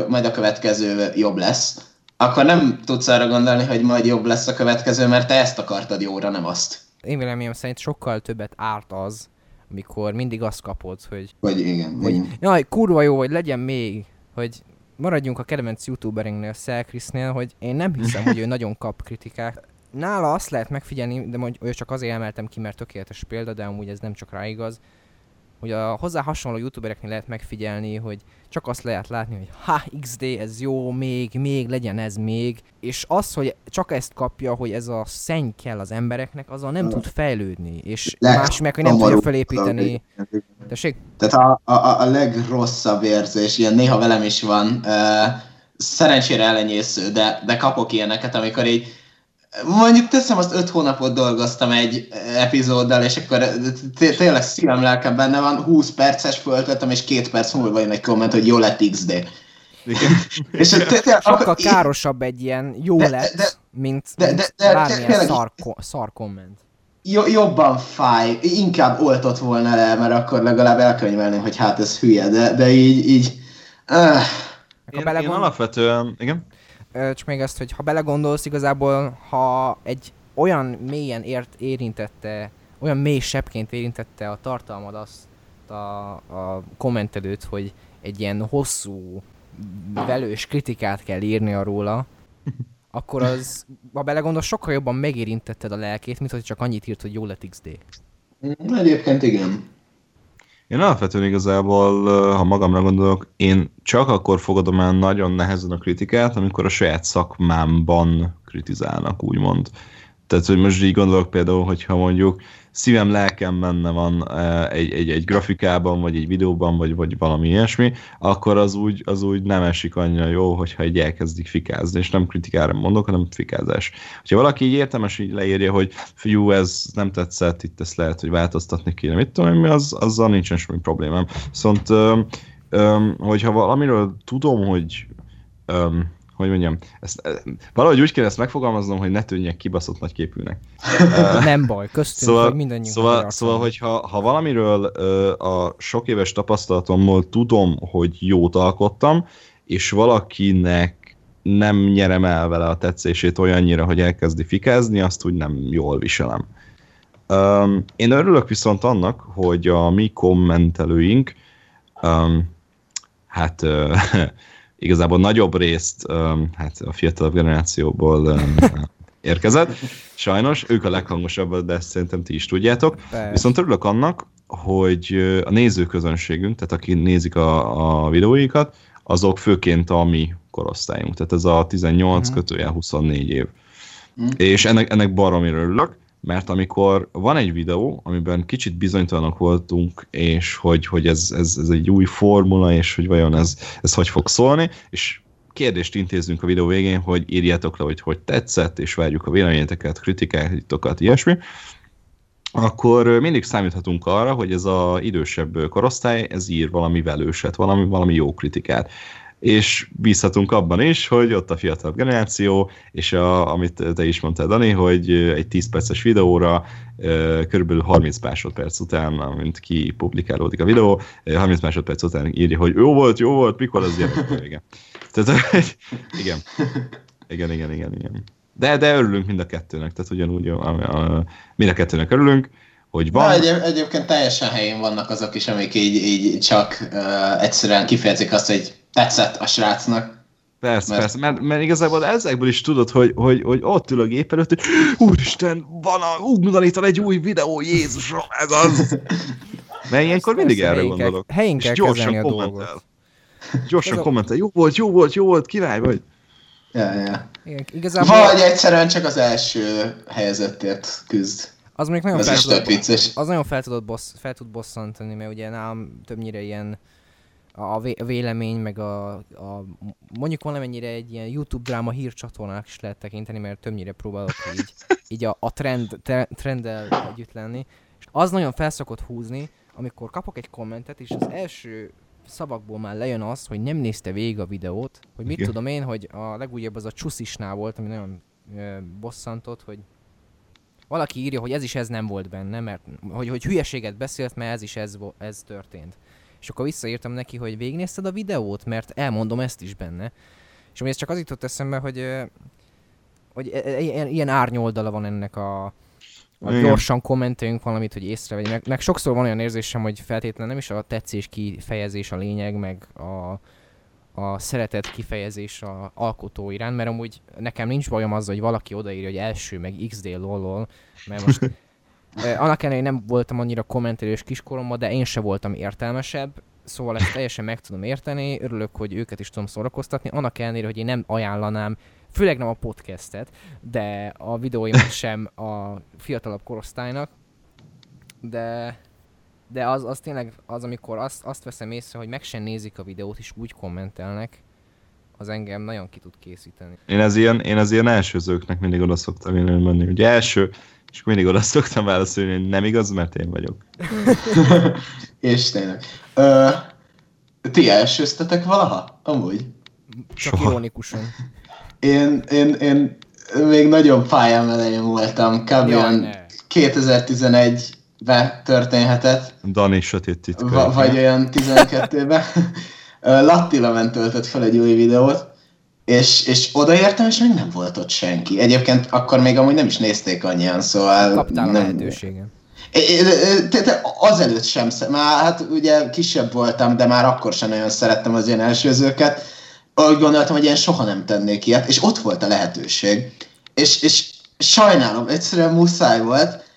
majd a következő jobb lesz, akkor nem tudsz arra gondolni, hogy majd jobb lesz a következő, mert te ezt akartad jóra, nem azt. Én véleményem szerint sokkal többet árt az, amikor mindig azt kapod, hogy... Vagy igen, igen. Jaj, kurva jó, hogy legyen még, hogy... Maradjunk a kedvenc youtuberunknél, Szelkrisznél, hogy én nem hiszem, hogy ő nagyon kap kritikát. Nála azt lehet megfigyelni, de mondjuk csak azért emeltem ki, mert tökéletes példa, de amúgy ez nem csak rá igaz, hogy a hozzá hasonló youtubereknél lehet megfigyelni, hogy csak azt lehet látni, hogy ha XD, ez jó, még, legyen ez még. És az, hogy csak ezt kapja, hogy ez a szenny kell az embereknek, azzal nem tud fejlődni, és más meg, hogy nem tudja felépíteni. Tessék? Tehát a legrosszabb érzés, ilyen néha velem is van, szerencsére ellenyésző, de kapok ilyeneket, amikor így, mondjuk teszem, azt 5 hónapot dolgoztam egy epizóddal, és akkor tényleg szívem, lelkem benne van, 20 perces föltöltem, és 2 perc múlva jön egy komment, hogy jó lett XD. És sokkal károsabb egy ilyen jó lett, mint bármilyen szar komment. Jobban fáj, inkább oltott volna le, mert akkor legalább elkönyvelném, hogy hát ez hülye, de így... Én alapvetően... Igen? Csak még azt, hogy ha belegondolsz, igazából, ha egy olyan mélyen érintette, olyan mély sebként érintette a tartalmad azt a kommentelőt, hogy egy ilyen hosszú, velős kritikát kell írnia róla, akkor az, ha belegondolsz, sokkal jobban megérintetted a lelkét, mint hogy csak annyit írt, hogy jó lett XD. Egyébként igen. Én alapvetően igazából, ha magamra gondolok, én csak akkor fogadom el nagyon nehezen a kritikát, amikor a saját szakmámban kritizálnak, úgymond. Tehát, hogy most így gondolok például, hogyha mondjuk szívem, lelkem benne van egy grafikában, vagy egy videóban, vagy valami ilyesmi, akkor az úgy nem esik annyira jó, hogyha így elkezdik fikázni, és nem kritikára mondok, hanem fikázás. Ha valaki így értelmes, így leírja, hogy fiú, ez nem tetszett, itt ezt lehet, hogy változtatni kéne, mit tudom, azzal nincsen semmi problémám. Szóval, hogyha valamiről tudom, hogy... Hogy mondjam, valahogy úgy kell ezt megfogalmaznom, hogy ne tűnjek kibaszott nagyképűnek. Nem baj, köztünk, szóval, hogy mindannyiunk. Szóval hogyha valamiről a sok éves tapasztalatomból tudom, hogy jót alkottam, és valakinek nem nyerem el vele a tetszését olyannyira, hogy elkezdi fikázni, azt úgy nem jól viselem. Én örülök viszont annak, hogy a mi kommentelőink igazából nagyobb részt a fiatalabb generációból érkezett. Sajnos, ők a leghangosabbak, de ezt szerintem ti is tudjátok. Viszont örülök annak, hogy a nézőközönségünk, tehát aki nézik a videóikat, azok főként a mi korosztályunk. Tehát ez a 18-24 év. És ennek baromira örülök, mert amikor van egy videó, amiben kicsit bizonytalanok voltunk, és hogy ez egy új formula, és hogy vajon ez hogy fog szólni, és kérdést intézünk a videó végén, hogy írjátok le, hogy tetszett, és várjuk a véleményeteket, kritikáitokat, ilyesmi, akkor mindig számíthatunk arra, hogy ez az idősebb korosztály, ez ír valami velőset, valami jó kritikát. És bízhatunk abban is, hogy ott a fiatalabb generáció, és amit te is mondtál, Dani, hogy egy 10 perces videóra körülbelül 30 másodperc után, amint kipublikálódik a videó, 30 másodperc után írja, hogy jó volt, mikor az gyerek. Igen. Tehát, igen. De örülünk mind a kettőnek, tehát ugyanúgy mind a kettőnek örülünk, hogy van. Egyébként teljesen helyén vannak azok is, amik így csak egyszerűen kifejezik azt, hogy tetszett a srácnak. Persze, mert igazából ezekből is tudod, hogy ott ül a gép előtt, hogy úristen, van a Ungdanitól egy új videó, Jézusom, ez az! Mert ilyenkor mindig erre gondolok. Helyén kell kezelni a dolgot. Gyorsan kommentel, jó volt, király vagy. Ja. Igazából... Vagy egyszerűen csak az első helyezettért küzd. Az még nagyon fel tud bosszantani, mert ugye nálam többnyire ilyen a vélemény, meg mondjuk valamennyire egy ilyen YouTube dráma hírcsatornák is lehet tekinteni, mert többnyire próbálok így a trenddel együtt lenni. És az nagyon felszokott húzni, amikor kapok egy kommentet, és az első szavakból már lejön az, hogy nem nézte végig a videót, hogy mit tudom én, hogy a legújabb az a csuszisnál volt, ami nagyon bosszantott, hogy valaki írja, hogy ez is ez nem volt benne, mert hogy hülyeséget beszélt, mert ez is ez történt. És akkor visszaírtam neki, hogy végignézted a videót, mert elmondom ezt is benne. És ami ez csak az jutott eszembe, hogy ilyen árnyoldala van ennek a gyorsan kommenteljünk valamit, hogy észrevegyünk. Meg sokszor van olyan érzésem, hogy feltétlenül nem is a tetszés kifejezés a lényeg, meg a szeretet kifejezés a alkotó iránt, mert amúgy nekem nincs bajom azzal, hogy valaki odaírja, hogy első, meg XD lolol, mert most annak ellenére nem voltam annyira kommentelős kiskoromban, de én se voltam értelmesebb, szóval ezt teljesen meg tudom érteni, örülök, hogy őket is tudom szórakoztatni, annak ellenére, hogy én nem ajánlanám, főleg nem a podcastet, de a videóimat sem a fiatalabb korosztálynak, de az tényleg az, amikor azt veszem észre, hogy meg sem nézik a videót, és úgy kommentelnek, az engem nagyon ki tud készíteni. Én az ilyen elsőzőknek mindig oda szoktam én menni, ugye első, és mindig oda szoktam válaszolni, hogy nem igaz, mert én vagyok. És tényleg. Ti elsőztetek valaha? Amúgy? Csak soha. Ironikusan. Én még nagyon pályán elején voltam, kb. 2011-ben történhetett. Dani sötét titka. Vagy olyan 12-ben. Latilla Lament töltött fel egy új videót, és odaértem, és még nem volt ott senki. Egyébként akkor még amúgy nem is nézték annyian, szóval... Kaptál a lehetőségen. Azelőtt sem, már hát ugye kisebb voltam, de már akkor sem nagyon szerettem az ilyen elsőzőket. Úgy gondoltam, hogy én soha nem tennék ilyet, és ott volt a lehetőség. És sajnálom, egyszerűen muszáj volt.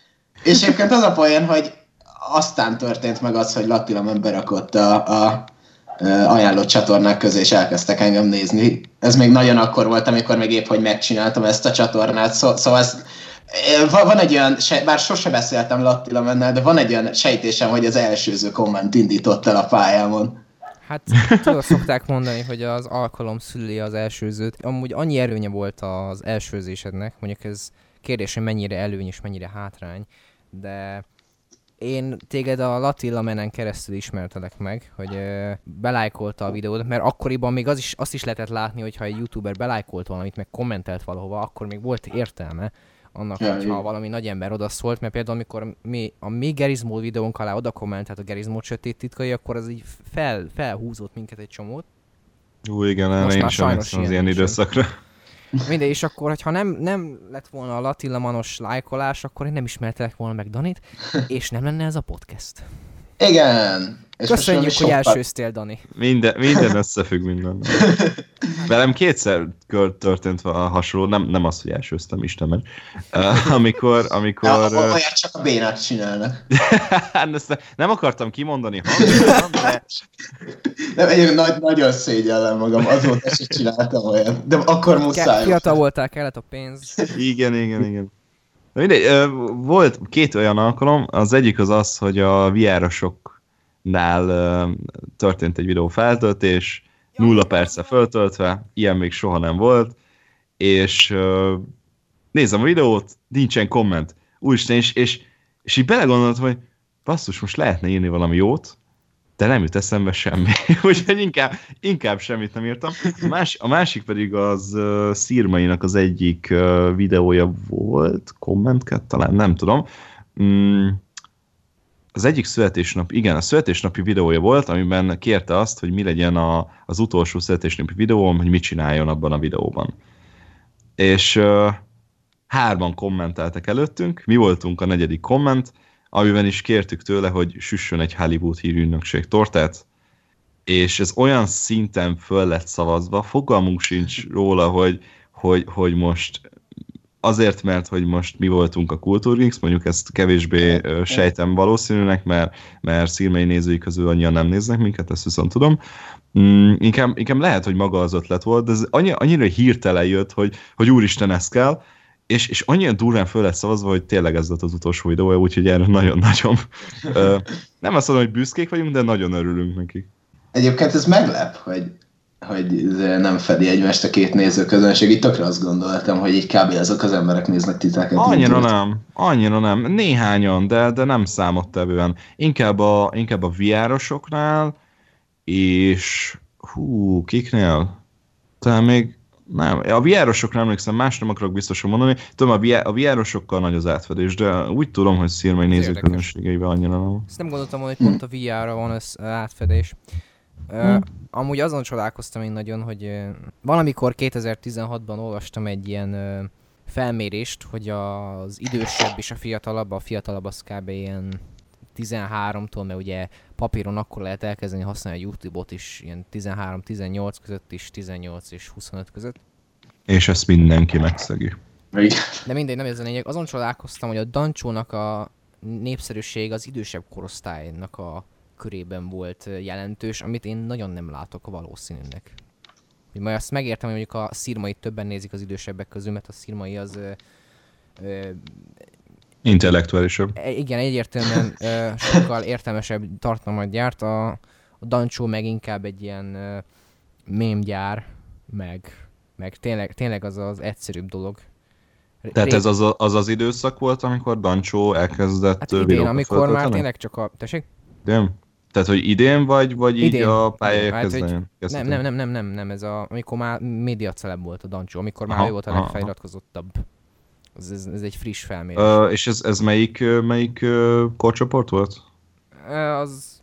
És egyébként az a poén, hogy aztán történt meg az, hogy Latilla Lament berakott a ajánlott csatornák közé, és elkezdtek engem nézni. Ez még nagyon akkor volt, amikor még épp, hogy megcsináltam ezt a csatornát. Szóval van egy olyan, bár sose beszéltem Latilla Lamentnál, de van egy olyan sejtésem, hogy az elsőző komment indított el a pályámon. Hát tudod, szokták mondani, hogy az alkalom szüli az elsőzőt. Amúgy annyi előnye volt az elsőzésednek, mondjuk ez kérdés, hogy mennyire előny és mennyire hátrány, de én téged a Latilla Lamenten keresztül ismertelek meg, hogy belájkolta a videót, mert akkoriban még azt is lehetett látni, hogyha egy youtuber belájkolt valamit, meg kommentelt valahova, akkor még volt értelme annak, hogyha valami nagy ember odaszólt, mert például amikor a mi Gerizmo videónk alá oda kommentelt a Gerizmo sötét titkai, akkor az így felhúzott minket egy csomót. Ú, igen, most én már sajnos ilyen az ilyen időszakra. Mindegy, és akkor, hogyha nem lett volna a Latilla Manos lájkolás, akkor én nem ismertelek volna meg Danit, és nem lenne ez a podcast. Igen! Köszönjük, hogy elsőztél, Dani. Minden összefügg minden. Velem kétszer történt a hasonló, nem az, hogy elsőztem, Istenem. Amikor... Olyat csak a bénát csinálnak. Nem akartam kimondani hangosan, de... Nem, egyébként nagyon szégyellem magam, azóta se csináltam olyan. De akkor muszáj. Fiatal voltál, kellett a pénz. Igen. De mindegy, volt két olyan alkalom, az egyik az, hogy a VR-osok nál történt egy videó feltöltés, 0 perce feltöltve, ilyen még soha nem volt, és nézem a videót, nincsen komment, úristen, és így belegondoltam, hogy basszus, most lehetne írni valami jót, de nem jut eszembe semmi, úgyhogy inkább semmit nem írtam. A másik pedig az Szirmainak az egyik videója volt, kommentket talán, nem tudom, az egyik születésnap, igen, a születésnapi videója volt, amiben kérte azt, hogy mi legyen az utolsó születésnapi videóm, hogy mit csináljon abban a videóban. És 3-an kommenteltek előttünk, mi voltunk a 4. komment, amiben is kértük tőle, hogy süssön egy Hollywood hírű ügynökség tortát, és ez olyan szinten föl lett szavazva, fogalmunk sincs róla, hogy most... Azért, mert hogy most mi voltunk a Kultúrgeeks, mondjuk ezt kevésbé sejtem valószínűnek, mert szírmai nézői közül annyian nem néznek minket, ezt viszont tudom. Inkább lehet, hogy maga az ötlet volt, de ez annyira hirtelen jött, hogy úristen, ez kell, és annyira durván föl lett szavazva, hogy tényleg ez lett az utolsó videója, úgyhogy erre nagyon-nagyon... nem azt mondom, hogy büszkék vagyunk, de nagyon örülünk nekik. Egyébként ez meglep, hogy hogy nem fedi egymást a két nézőközönség. Itt tökre azt gondoltam, hogy így kb. Azok az emberek néznek titeket. Annyira nem. Néhányan, de nem számottevően. Inkább a VR-osoknál, és kiknél? Talán még nem. A VR-osoknál emlékszem, más nem akarok biztosan mondani. Tudom, a VR-osokkal nagy az átfedés, de úgy tudom, hogy Szirmai nézőközönségeiben annyira nem. Ezt nem gondoltam, hogy pont a VR-ra van az átfedés. Amúgy azon csodálkoztam én nagyon, hogy valamikor 2016-ban olvastam egy ilyen felmérést, hogy az idősebb és a fiatalabb az kb. Ilyen 13-tól, mert ugye papíron akkor lehet elkezdeni használni a YouTube-ot is, ilyen 13-18 között is, 18 és 25 között. És ezt mindenki megszegi. De mindegy, nem ez a lényeg. Azon csodálkoztam, hogy a Dancsónak a népszerűség az idősebb korosztálynak a körében volt jelentős, amit én nagyon nem látok a valószínűnek. Hogy majd azt megértem, hogy mondjuk a Szirmait többen nézik az idősebbek közül, mert a Szirmai az... intellektuálisabb. Igen, egyértelműen sokkal értelmesebb tartalmat gyárt. A Dancsó meg inkább egy ilyen mémgyár, meg tényleg az az egyszerűbb dolog. Tehát ez az időszak volt, amikor Dancsó elkezdett videókat amikor feltölteni? Már tényleg csak a... Tessék? Idén? Tehát, hogy idén vagy idén. Így a pályája kezdenjen? Hát, nem, ez amikor már média celeb volt a Dancsó, amikor már ő volt a legfeliratkozottabb. Ez egy friss felmérés. És ez melyik korcsoport volt?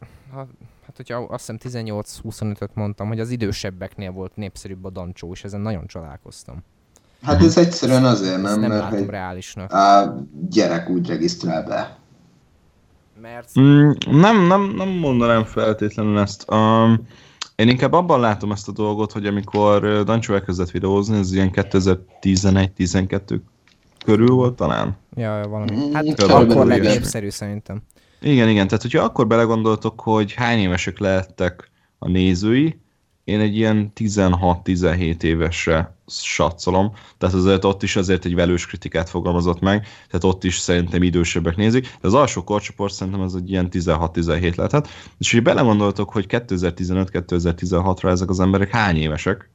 Hát, hogyha azt hiszem 18-25-öt mondtam, hogy az idősebbeknél volt népszerűbb a Dancsó, és ezen nagyon csodálkoztam. Hát ez egyszerűen azért nem látom hogy reálisnak. A gyerek úgy regisztrál be. Nem mondanám feltétlenül ezt. Én inkább abban látom ezt a dolgot, hogy amikor Dancsó elkezdett videózni, ez ilyen 2011-12 körül volt talán. Ja, valami. Hát akkor legnépszerű szerintem. Igen. Tehát hogyha akkor belegondoltok, hogy hány évesek lehettek a nézői, én egy ilyen 16-17 évesre satszolom, tehát azért ott is azért egy velős kritikát fogalmazott meg, tehát ott is szerintem idősebbek nézik, de az alsó korcsoport szerintem az egy ilyen 16-17 lehetett, és hogy belegondoltok, hogy 2015-2016-ra ezek az emberek hány évesek?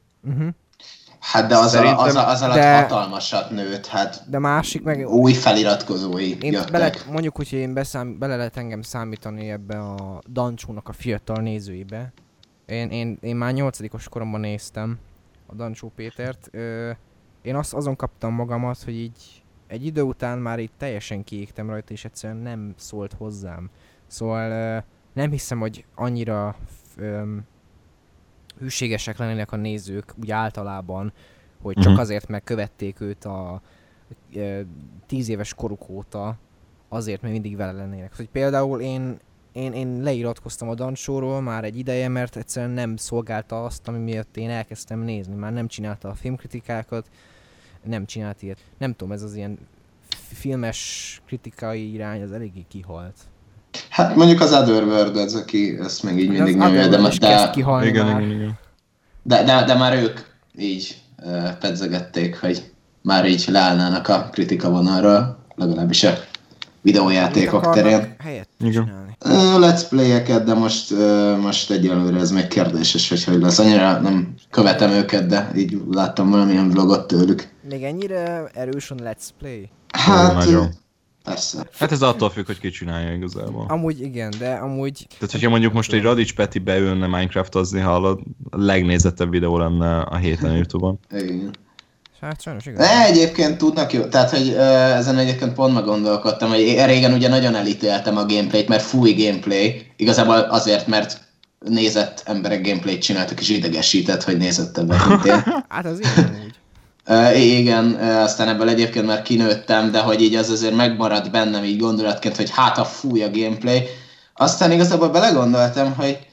Hát de az alatt hatalmasat nőtt, hát de másik meg új feliratkozói jöttek. Mondjuk úgy, hogy én bele lehet engem számítani ebbe a Dancsónak a fiatal nézőibe. Én már 8. koromban néztem a Dancsó Pétert. Én azon kaptam magamat, hogy így egy idő után már így teljesen kiégtem rajta, és egyszerűen nem szólt hozzám. Szóval nem hiszem, hogy annyira hűségesek lennének a nézők úgy általában, hogy csak azért megkövették őt a 10 éves koruk óta, azért, mert mindig vele lennének. Szóval például én leiratkoztam a Dancsóról már egy ideje, mert egyszerűen nem szolgálta azt, ami miatt én elkezdtem nézni. Már nem csinálta a filmkritikákat, nem csinált ilyet. Nem tudom, ez az ilyen filmes kritikai irány, az eléggé kihalt. Hát mondjuk az Otherworld az, aki ezt meg így de mindig nyomja, de most igen. De már ők így pedzegették, hogy már így leállnának a kritika vonalról, legalábbis a videójátékok terén. Helyett csinálni. Let's play-eket, de most egyelőre ez még kérdéses, hogy lesz. Annyira nem követem őket, de így láttam valamilyen vlogot tőlük. Még ennyire erősen let's play? Hát, persze. Hát ez attól függ, hogy ki csinálja igazából. Amúgy igen, de amúgy... Tehát, hogyha mondjuk most egy Radics Peti beülne Minecraftozni, hallod, a legnézettebb videó lenne a héten YouTube-on. Igen. Hát sajnos igaz. De egyébként tudnak jó, tehát hogy ezen egyébként pont meggondolkodtam, hogy én régen ugye nagyon elítéltem a gameplayt, mert fúj gameplay, igazából azért, mert nézett emberek gameplayt csináltak és idegesített, hogy nézett ebben, mint én. Hát az igen úgy. Igen, aztán ebből egyébként már kinőttem, de hogy így az azért megmaradt bennem így gondolatként, hogy hát a fúj a gameplay. Aztán igazából belegondoltam, hogy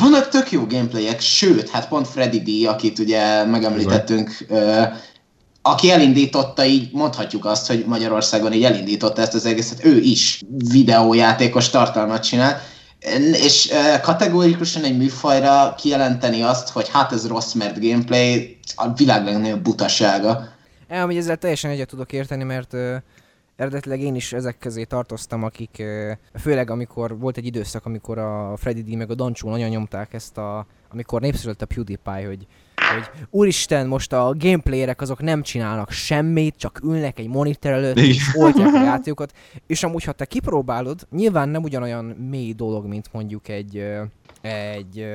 vannak tök jó gameplayek, sőt, hát pont Freddy D, akit ugye megemlítettünk, aki elindította, így mondhatjuk azt, hogy Magyarországon így elindította ezt az egészet, ő is videójátékos tartalmat csinál, és kategórikusan egy műfajra kijelenteni azt, hogy hát ez rossz, mert gameplay a világ legnagyobb butasága. Amúgy ezzel teljesen egyet tudok érteni, mert Eredetileg én is ezek közé tartoztam, akik főleg amikor volt egy időszak, amikor a Freddy D meg a Dancsó nagyon nyomták ezt a, amikor népszerült a PewDiePie, hogy úristen, most a gameplayerek azok nem csinálnak semmit, csak ülnek egy monitor előtt, és oltják a játékokat. És amúgy, ha te kipróbálod, nyilván nem ugyanolyan mély dolog, mint mondjuk egy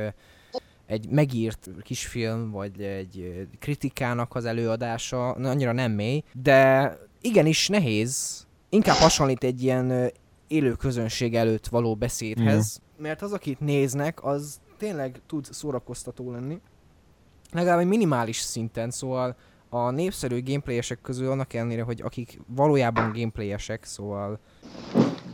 megírt kisfilm, vagy egy kritikának az előadása, annyira nem mély, de igenis nehéz, inkább hasonlít egy ilyen élő közönség előtt való beszédhez, mert az, akit néznek, az tényleg tud szórakoztató lenni, legalább egy minimális szinten, szóval a népszerű gameplayesek közül annak ellenére, hogy akik valójában gameplayesek, szóval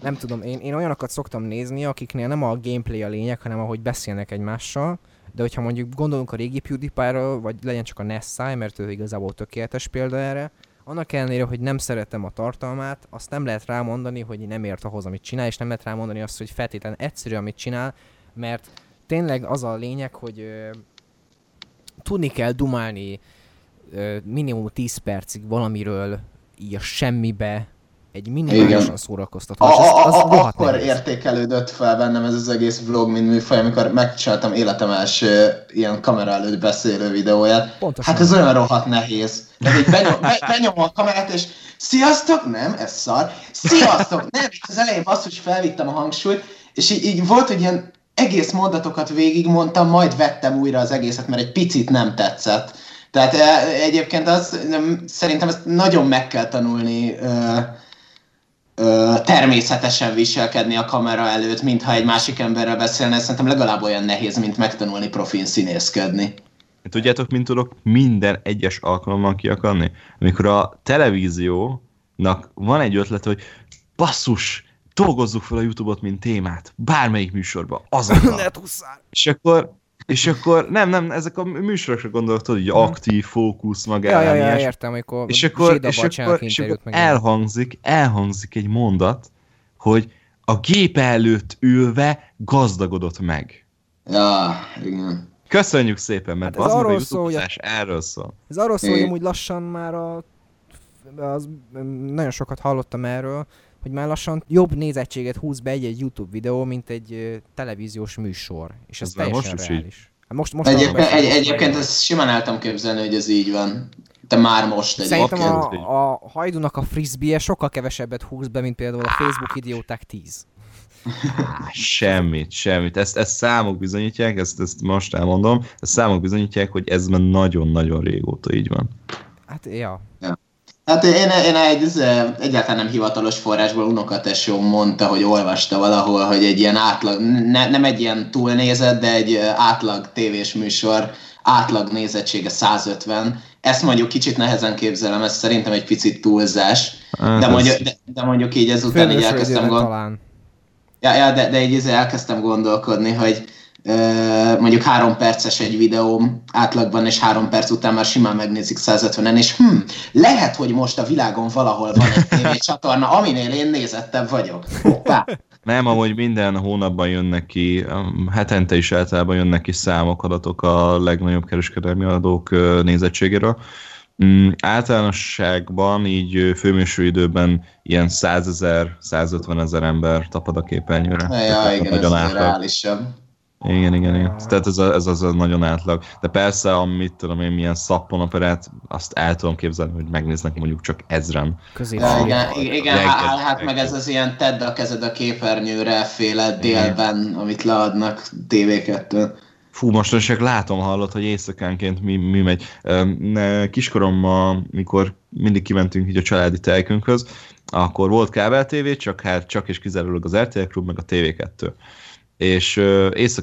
nem tudom, én olyanokat szoktam nézni, akiknél nem a gameplay a lényeg, hanem ahogy beszélnek egymással, de hogyha mondjuk gondolunk a régi PewDiePie-ről, vagy legyen csak a Nessai, mert ő igazából tökéletes példa erre, annak ellenére, hogy nem szeretem a tartalmát, azt nem lehet rámondani, hogy nem ért ahhoz, amit csinál, és nem lehet rámondani azt, hogy feltétlen egyszerű, amit csinál, mert tényleg az a lényeg, hogy tudni kell dumálni minimum 10 percig valamiről így a semmibe, egy minimálisan szórakoztató. Akkor értékelődött fel bennem ez az egész vlog, mint műfaj, amikor megcsináltam életem első ilyen kamera előtt beszélő videóját. Pontosan. Hát ez olyan rohadt nehéz. Benyomom a kamerát és sziasztok, nem, ez szar. Sziasztok, nem, az elején basszus felvittem a hangsúlyt, és így volt, hogy ilyen egész mondatokat végigmondtam, majd vettem újra az egészet, mert egy picit nem tetszett. Tehát egyébként szerintem ezt nagyon meg kell tanulni természetesen viselkedni a kamera előtt, mintha egy másik emberrel beszélne, ez szerintem legalább olyan nehéz, mint megtanulni profin színészkedni. Tudjátok, mint tudok minden egyes alkalommal kiakadni? Amikor a televíziónak van egy ötlet, hogy basszus, dolgozzuk fel a YouTube-ot, mint témát, bármelyik műsorban, azonnal. Ne tusszál! És akkor nem, ezek a műsorokra gondolok, tudod, így aktív, fókusz, magállányás. Ja, értem, amikor és akkor elhangzik egy mondat, hogy a gép előtt ülve gazdagodott meg. Ja, igen. Köszönjük szépen, mert hát az meg a YouTube-zás erről szól. Ez arról szól, hogy amúgy lassan már nagyon sokat hallottam erről, hogy már lassan jobb nézettséget húz be egy YouTube videó, mint egy televíziós műsor. És ez teljesen reális. Most egyébként ezt simán álltam képzelni, hogy ez így van. De már most egyébként. Szerintem a Hajdúnak a frisbee-e sokkal kevesebbet húz be, mint például a Facebook idióták 10. Semmit. Ezt számok bizonyítják, ezt most elmondom, ezt számok bizonyítják, hogy ez már nagyon-nagyon régóta így van. Hát, ja. Hát én egyáltalán nem hivatalos forrásból unokatesóm mondta, hogy olvasta valahol, hogy egy ilyen átlag, nem egy ilyen túlnézet, de egy átlag tévés műsor átlag nézettsége 150. Ezt mondjuk kicsit nehezen képzelem, ez szerintem egy picit túlzás. De mondjuk így ezután így elkezdtem gondolkodni. De így elkezdtem gondolkodni, hogy mondjuk 3 perces egy videóm átlagban, és 3 perc után már simán megnézik 150-en, és lehet, hogy most a világon valahol van egy tévécsatorna, aminél én nézettebb vagyok. Hoppá! Nem, amúgy minden hónapban jönnek ki, hetente is általában jönnek ki számok, adatok a legnagyobb kereskedelmi adók nézettségéről. Általánosságban így főműsor időben ilyen 100 000-150 000 ember tapad a képernyőre. Ja, igen, ez reálisabb. Igen. Tehát ez az nagyon átlag. De persze, amit tudom én, milyen szapponoperát, azt el tudom képzelni, hogy megnéznek mondjuk csak 1000-en. Igen, hát meg ez az ilyen tedd a kezed a képernyőre féle délben, amit leadnak TV2-n. Fú, mostanság látom, hallott, hogy éjszakánként mi megy. Kiskorommal, mikor mindig kimentünk így a családi telkünkhöz, akkor volt Kábel TV, csak és kizárólag az RTL Club, meg a TV2. És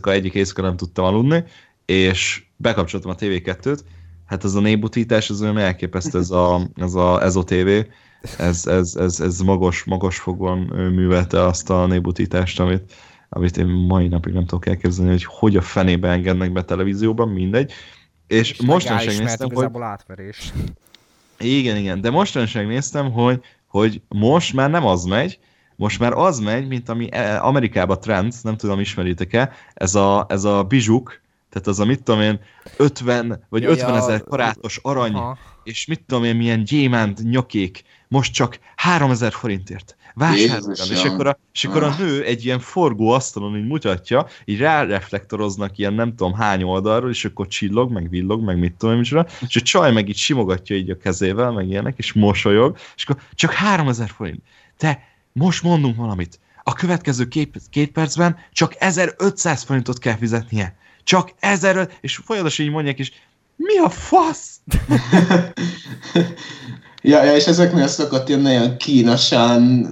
egyik éjszaka nem tudtam aludni, és bekapcsoltam a TV2-t, hát ez a népbutítás, ez olyan elképesztő, ez a TV, ez magas fogon művelte azt a népbutítást, amit én mai napig nem tudok elképzelni, hogy a fenébe engednek be televízióban, mindegy. És mostanság néztem, hogy... átverés. Igen, de mostanság néztem, hogy most már nem az megy, mint ami Amerikában trend, nem tudom, ismeritek-e, ez a bizsuk, Tehát az a, mit tudom én, 50 vagy 50 000 karátos arany, aha, és mit tudom én, milyen gyémánt nyakék, most csak 3000 forintért vásároltam. És akkor a nő egy ilyen forgó asztalon így mutatja, így ráreflektoroznak ilyen nem tudom hány oldalról, és akkor csillog, meg villog, meg mit tudom én micsoda, és a csaj meg így simogatja így a kezével, meg ilyenek, és mosolyog, és akkor csak 3000 forint. Te, most mondunk valamit. A következő két percben csak 1500 forintot kell fizetnie. Csak 1000, és folyamatosan így mondják is, mi a fasz? Ja, és ezeknél szokott ilyen nagyon kínosan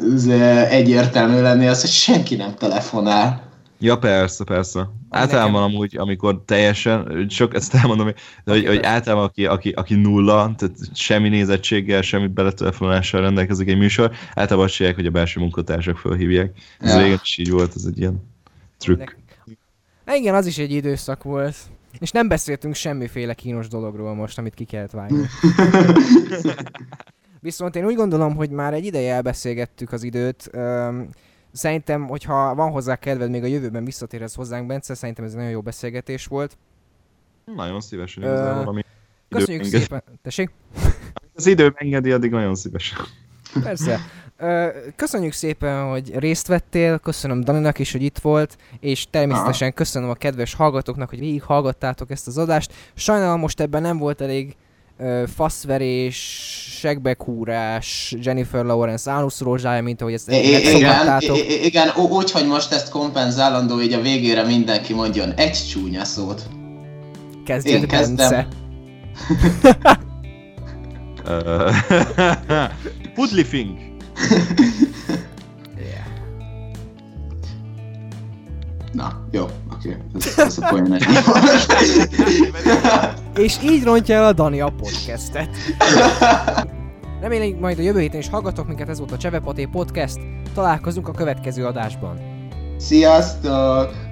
egyértelmű lenni az, hogy senki nem telefonál. Ja, persze. Általában amúgy, amikor teljesen, csak ezt elmondom, hogy általában aki nulla, tehát semmi nézettséggel, semmi beletelefonással rendelkezik egy műsor, általában azt csinálják, hogy a belső munkatársak fölhívják. Ez régen is így volt, ez egy ilyen trükk. Na igen, az is egy időszak volt. És nem beszéltünk semmiféle kínos dologról most, amit ki kellett vágni. Viszont én úgy gondolom, hogy már egy ideje elbeszélgettük az időt. Szerintem, hogyha van hozzá kedved, még a jövőben visszatérhetsz hozzánk, Bence, szerintem ez egy nagyon jó beszélgetés volt. Nagyon szívesen. Köszönjük szépen. Tessék? Az idő engedi, addig nagyon szívesen. Persze. Köszönjük szépen, hogy részt vettél, köszönöm Daninak is, hogy itt volt, és természetesen köszönöm a kedves hallgatóknak, hogy végig hallgattátok ezt az adást. Sajnálom, most ebben nem volt elég faszverés, segbekúrás, Jennifer Lawrence, Ánusz Rózsája, mint ahogy ezt megszokattátok. Igen, úgyhogy most ezt kompenzálandó, így a végére mindenki mondjon egy csúnya szót. Kezdjed, Bence. Pudlifing. Yeah. Na, jó, oké. Ez a poén. És így rontja el a Dani a podcastet. Remélem, majd a jövő héten is hallgatok minket, ez volt a CsevePoté Podcast. Találkozunk a következő adásban. Sziasztok!